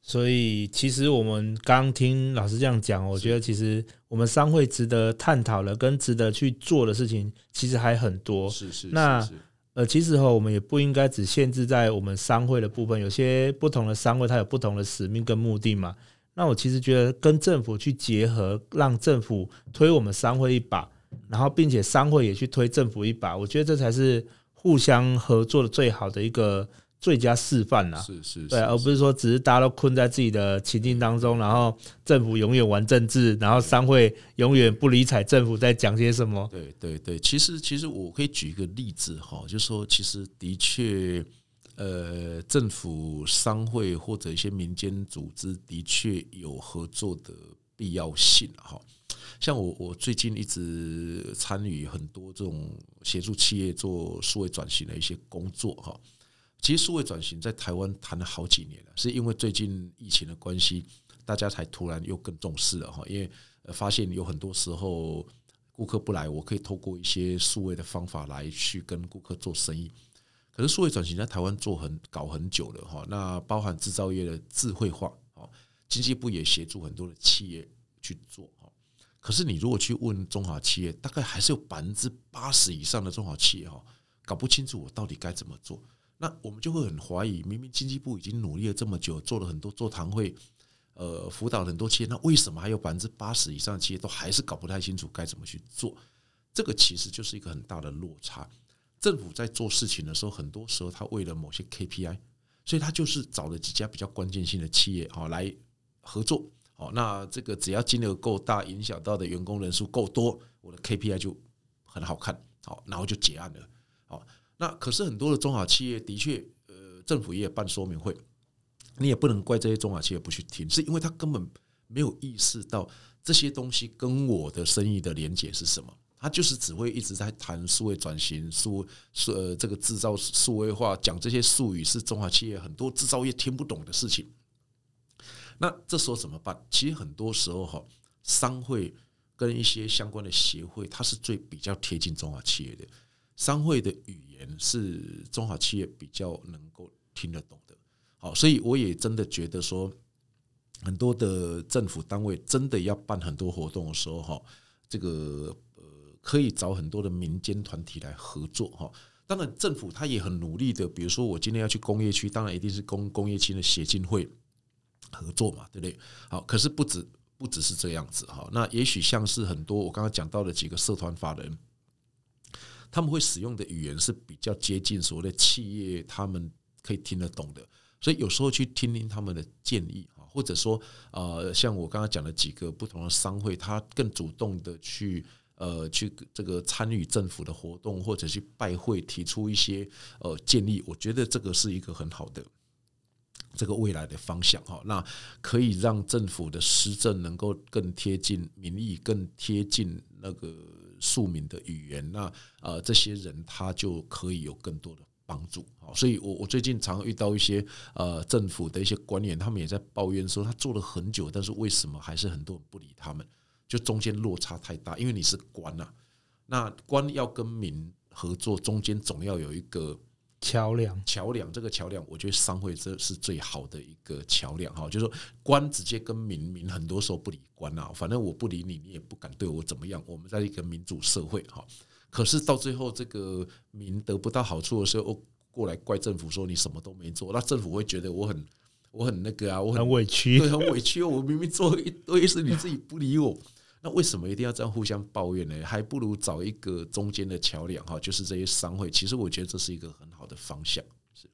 所以其实我们刚听老师这样讲，我觉得其实我们商会值得探讨了，跟值得去做的事情其实还很多。是是。那是是呃，其实我们也不应该只限制在我们商会的部分，有些不同的商会它有不同的使命跟目的嘛。那我其实觉得跟政府去结合，让政府推我们商会一把。然后并且商会也去推政府一把，我觉得这才是互相合作的最好的一个最佳示范啦。是是是，对，而不是说只是大家都困在自己的情境当中，然后政府永远玩政治，然后商会永远不理睬政府在讲些什么。对对对，其实其实我可以举一个例子哈，就是说其实的确，呃，政府、商会或者一些民间组织的确有合作的必要性哈。像 我, 我最近一直参与很多这种协助企业做数位转型的一些工作。其实数位转型在台湾谈了好几年了，是因为最近疫情的关系，大家才突然又更重视了，因为发现有很多时候顾客不来，我可以透过一些数位的方法来去跟顾客做生意。可是数位转型在台湾做很搞很久了，那包含制造业的智慧化，经济部也协助很多的企业去做。可是你如果去问中小企业，大概还是有 百分之八十 以上的中小企业搞不清楚我到底该怎么做。那我们就会很怀疑，明明经济部已经努力了这么久，做了很多座谈会，呃，辅导了很多企业，那为什么还有 百分之八十 以上的企业都还是搞不太清楚该怎么去做？这个其实就是一个很大的落差。政府在做事情的时候，很多时候他为了某些 K P I， 所以他就是找了几家比较关键性的企业来合作。那这个只要金额够大，影响到的员工人数够多，我的 K P I 就很好看，然后就结案了。那可是很多的中小企业的确、呃、政府也办说明会，你也不能怪这些中小企业不去听，是因为他根本没有意识到这些东西跟我的生意的连结是什么。他就是只会一直在谈数位转型、数、呃、这个制造数位化，讲这些术语是中小企业很多制造业听不懂的事情。那这时候怎么办？其实很多时候商会跟一些相关的协会，它是最比较贴近中小企业的，商会的语言是中小企业比较能够听得懂的。好，所以我也真的觉得说很多的政府单位真的要办很多活动的时候，这个可以找很多的民间团体来合作。当然政府他也很努力的，比如说我今天要去工业区，当然一定是工工业区的协进会合作嘛，对不对？好，可是不止不只是这样子。那也许像是很多我刚刚讲到的几个社团法人，他们会使用的语言是比较接近所谓的企业他们可以听得懂的，所以有时候去听听他们的建议，或者说呃，像我刚刚讲的几个不同的商会，他更主动的去呃，去这个参与政府的活动，或者去拜会，提出一些呃建议，我觉得这个是一个很好的这个未来的方向哈。那可以让政府的施政能够更贴近民意，更贴近那个庶民的语言。那呃，这些人他就可以有更多的帮助。所以我我最近常遇到一些呃政府的一些官员，他们也在抱怨说，他做了很久，但是为什么还是很多人不理他们？就中间落差太大，因为你是官啊，那官要跟民合作，中间总要有一个桥梁。桥梁这个桥梁，我觉得商会这是最好的一个桥梁，就是说官直接跟民，民很多时候不理官啊，反正我不理你，你也不敢对我怎么样。我们在一个民主社会，可是到最后这个民得不到好处的时候，过来怪政府说你什么都没做，那政府会觉得我很我很那个啊，我 很, 很委屈，对，很委屈。我明明做一堆事，你自己不理我。那为什么一定要这样互相抱怨呢？还不如找一个中间的桥梁，就是这些商会。其实我觉得这是一个很好的方向。是，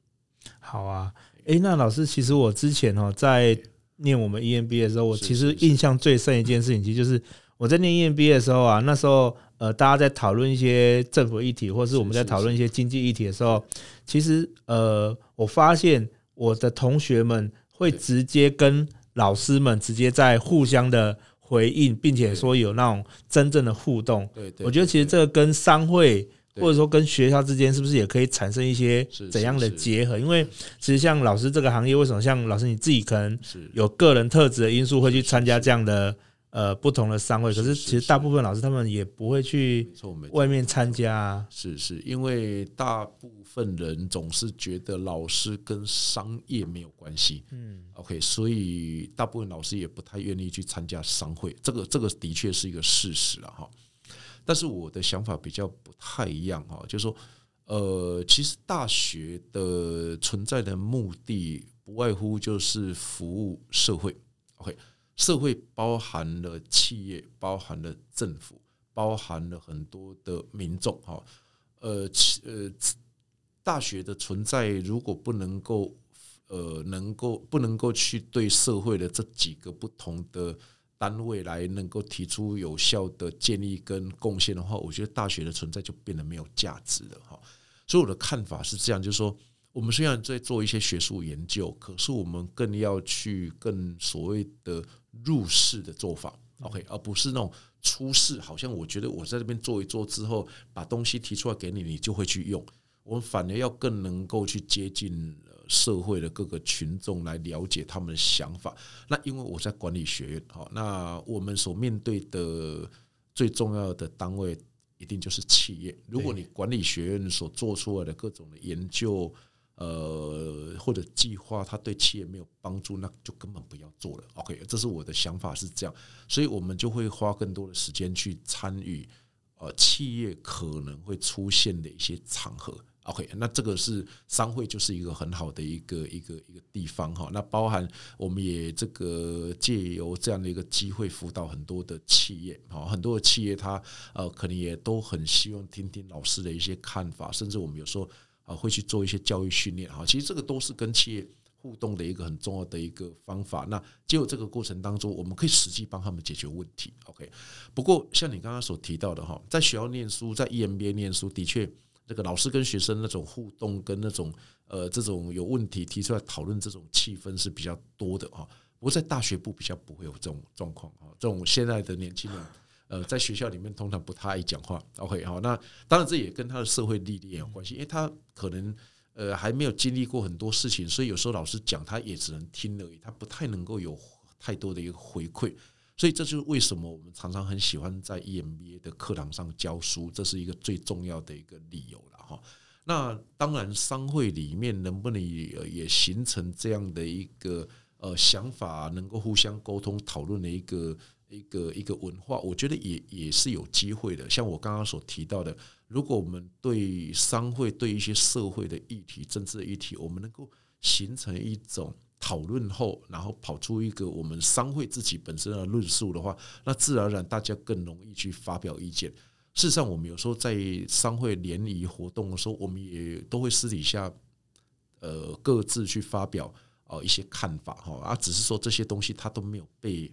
好啊，欸，那老师，其实我之前在念我们 E M B A 的时候，我其实印象最深一件事情，其实就是我在念 E M B A 的时候啊，那时候呃，大家在讨论一些政府议题，或是我们在讨论一些经济议题的时候，其实呃，我发现我的同学们会直接跟老师们直接在互相的回应，并且说有那种真正的互动。对对对对，我觉得其实这个跟商会或者说跟学校之间是不是也可以产生一些怎样的结合？因为其实像老师这个行业，为什么像老师你自己可能有个人特质的因素会去参加这样的呃不同的商会，可是其实大部分老师他们也不会去外面参加啊。是是，因为大部分人总是觉得老师跟商业没有关系，嗯 ，OK， 所以大部分老师也不太愿意去参加商会，这个这个的确是一个事实了哈。但是我的想法比较不太一样哈，就是说，呃，其实大学的存在的目的不外乎就是服务社会 ，OK。社会包含了企业，包含了政府，包含了很多的民众。呃呃，大学的存在如果不能够呃能够不能够去对社会的这几个不同的单位来能够提出有效的建议跟贡献的话，我觉得大学的存在就变得没有价值了哈。所以我的看法是这样，就是说，我们虽然在做一些学术研究，可是我们更要去更所谓的入世的做法， OK， 而不是那种出世，好像我觉得我在这边做一做之后，把东西提出来给你，你就会去用。我们反而要更能够去接近社会的各个群众，来了解他们的想法。那因为我在管理学院，那我们所面对的最重要的单位一定就是企业。如果你管理学院所做出来的各种的研究呃，或者计划它对企业没有帮助，那就根本不要做了。OK， 这是我的想法是这样，所以我们就会花更多的时间去参与呃企业可能会出现的一些场合。OK， 那这个是商会就是一个很好的一个一个一个地方哈。那包含我们也这个借由这样的一个机会辅导很多的企业，很多的企业它呃可能也都很希望听听老师的一些看法，甚至我们有时候会去做一些教育训练，其实这个都是跟企业互动的一个很重要的一个方法。那结果这个过程当中，我们可以实际帮他们解决问题。OK， 不过像你刚刚所提到的，在学校念书，在 E M B A 念书，的确，这个老师跟学生那种互动跟那种呃这种有问题提出来讨论这种气氛是比较多的哈。不过在大学部比较不会有这种状况哈，这种现在的年轻人。呃，在学校里面通常不太爱讲话 ，OK， 好，那当然这也跟他的社会历练有关系，因为他可能呃还没有经历过很多事情，所以有时候老师讲他也只能听而已，他不太能够有太多的一个回馈，所以这就是为什么我们常常很喜欢在 E M B A 的课堂上教书，这是一个最重要的一个理由了哈。那当然，商会里面能不能也形成这样的一个呃想法能够互相沟通讨论的一个一个一个文化，我觉得也也是有机会的。像我刚刚所提到的，如果我们对商会对一些社会的议题、政治的议题，我们能够形成一种讨论后，然后跑出一个我们商会自己本身的论述的话，那自然而然大家更容易去发表意见。事实上，我们有时候在商会联谊活动的时候，我们也都会私底下，呃，各自去发表一些看法啊，只是说这些东西它都没有被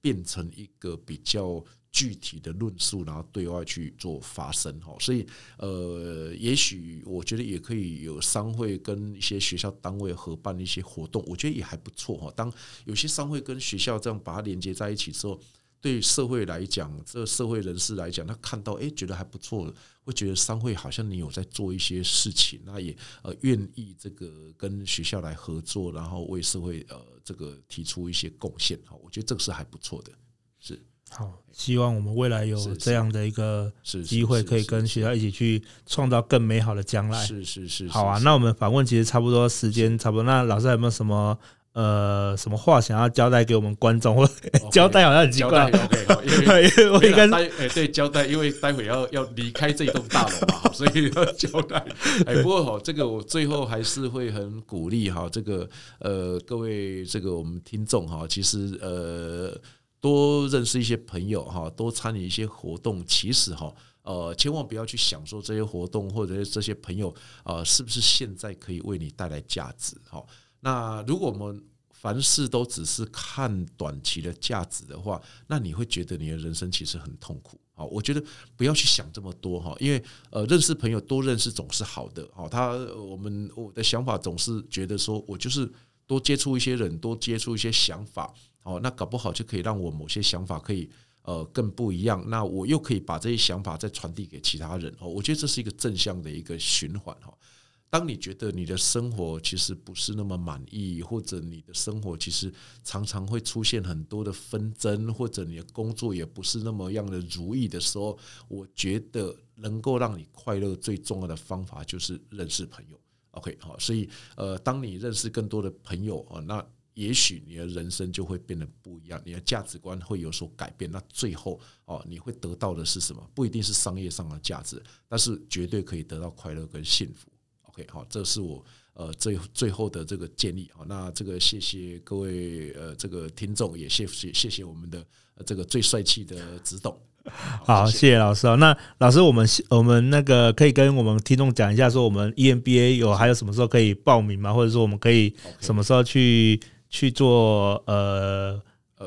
变成一个比较具体的论述，然后对外去做发声。所以呃，也许我觉得也可以有商会跟一些学校单位合办一些活动，我觉得也还不错。当有些商会跟学校这样把它连接在一起之后，对社会来讲，这社会人士来讲，他看到哎、欸，觉得还不错，会觉得商会好像你有在做一些事情，那也呃愿意这个跟学校来合作，然后为社会呃这个提出一些贡献。我觉得这个是还不错的，是好。希望我们未来有这样的一个机会，可以跟学校一起去创造更美好的将来。是是是，好啊。那我们访问其实差不多时间差不多，那老师有没有什么？呃，什么话想要交代给我们观众？或、okay, 交代好像很奇怪。OK， 因为我应该对交代，因为待会要要离开这栋大楼嘛，所以要交代。哎，不过好，这个我最后还是会很鼓励哈，这个呃各位这个我们听众哈，其实呃多认识一些朋友哈，多参与一些活动，其实哈。呃，千万不要去想说这些活动或者这些朋友呃是不是现在可以为你带来价值哈。那如果我们凡事都只是看短期的价值的话，那你会觉得你的人生其实很痛苦。我觉得不要去想这么多，因为呃，认识朋友多认识总是好的。他我们我的想法总是觉得说，我就是多接触一些人，多接触一些想法，那搞不好就可以让我某些想法可以呃更不一样。那我又可以把这些想法再传递给其他人。我觉得这是一个正向的一个循环。当你觉得你的生活其实不是那么满意，或者你的生活其实常常会出现很多的纷争，或者你的工作也不是那么样的如意的时候，我觉得能够让你快乐最重要的方法就是认识朋友。 OK， 好，所以呃，当你认识更多的朋友，那也许你的人生就会变得不一样，你的价值观会有所改变。那最后你会得到的是什么？不一定是商业上的价值，但是绝对可以得到快乐跟幸福。OK， 好，这是我呃最最后的这个建议。好，那这个谢谢各位呃这个听众，也谢谢谢谢我们的、呃、这个最帅气的子董。好，谢谢老师哦。那老师，我们我们那个可以跟我们听众讲一下，说我们 E M B A 有还有什么时候可以报名吗？或者说我们可以什么时候去、okay. 去做呃？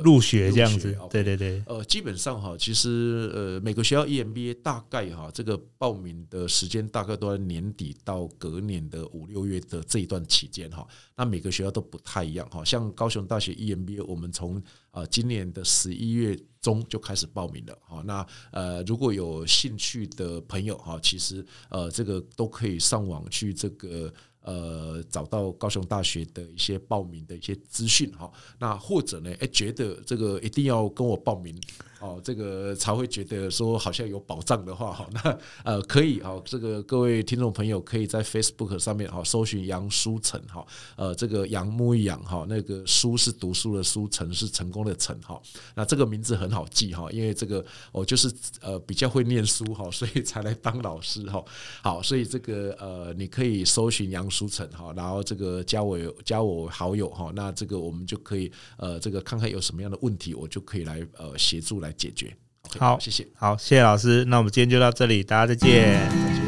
入学这样子，对对对。呃，基本上哈，其实呃，每个学校 E M B A 大概哈，这个报名的时间大概都在年底到隔年的五六月的这一段期间哈。那每个学校都不太一样哈，像高雄大学 E M B A， 我们从啊今年的十一月中就开始报名了哈。那呃，如果有兴趣的朋友哈，其实呃，这个都可以上网去这个。呃，找到高雄大学的一些报名的一些资讯哈，那或者呢，欸、觉得这个一定要跟我报名哦，这个才会觉得说好像有保障的话，那呃可以哦，这个各位听众朋友可以在 Facebook 上面哦搜寻杨书成哈，呃这个杨木一杨哈，那个书是读书的书，成是成功的成哈，那这个名字很好记哈，因为这个我就是呃比较会念书哈，所以才来当老师哈，好，所以这个呃你可以搜寻杨书成哈，然后这个加我加我好友哈，那这个我们就可以呃这个看看有什么样的问题，我就可以来呃协助来解决。Okay， 好，谢谢。好，谢谢老师。那我们今天就到这里，大家再见。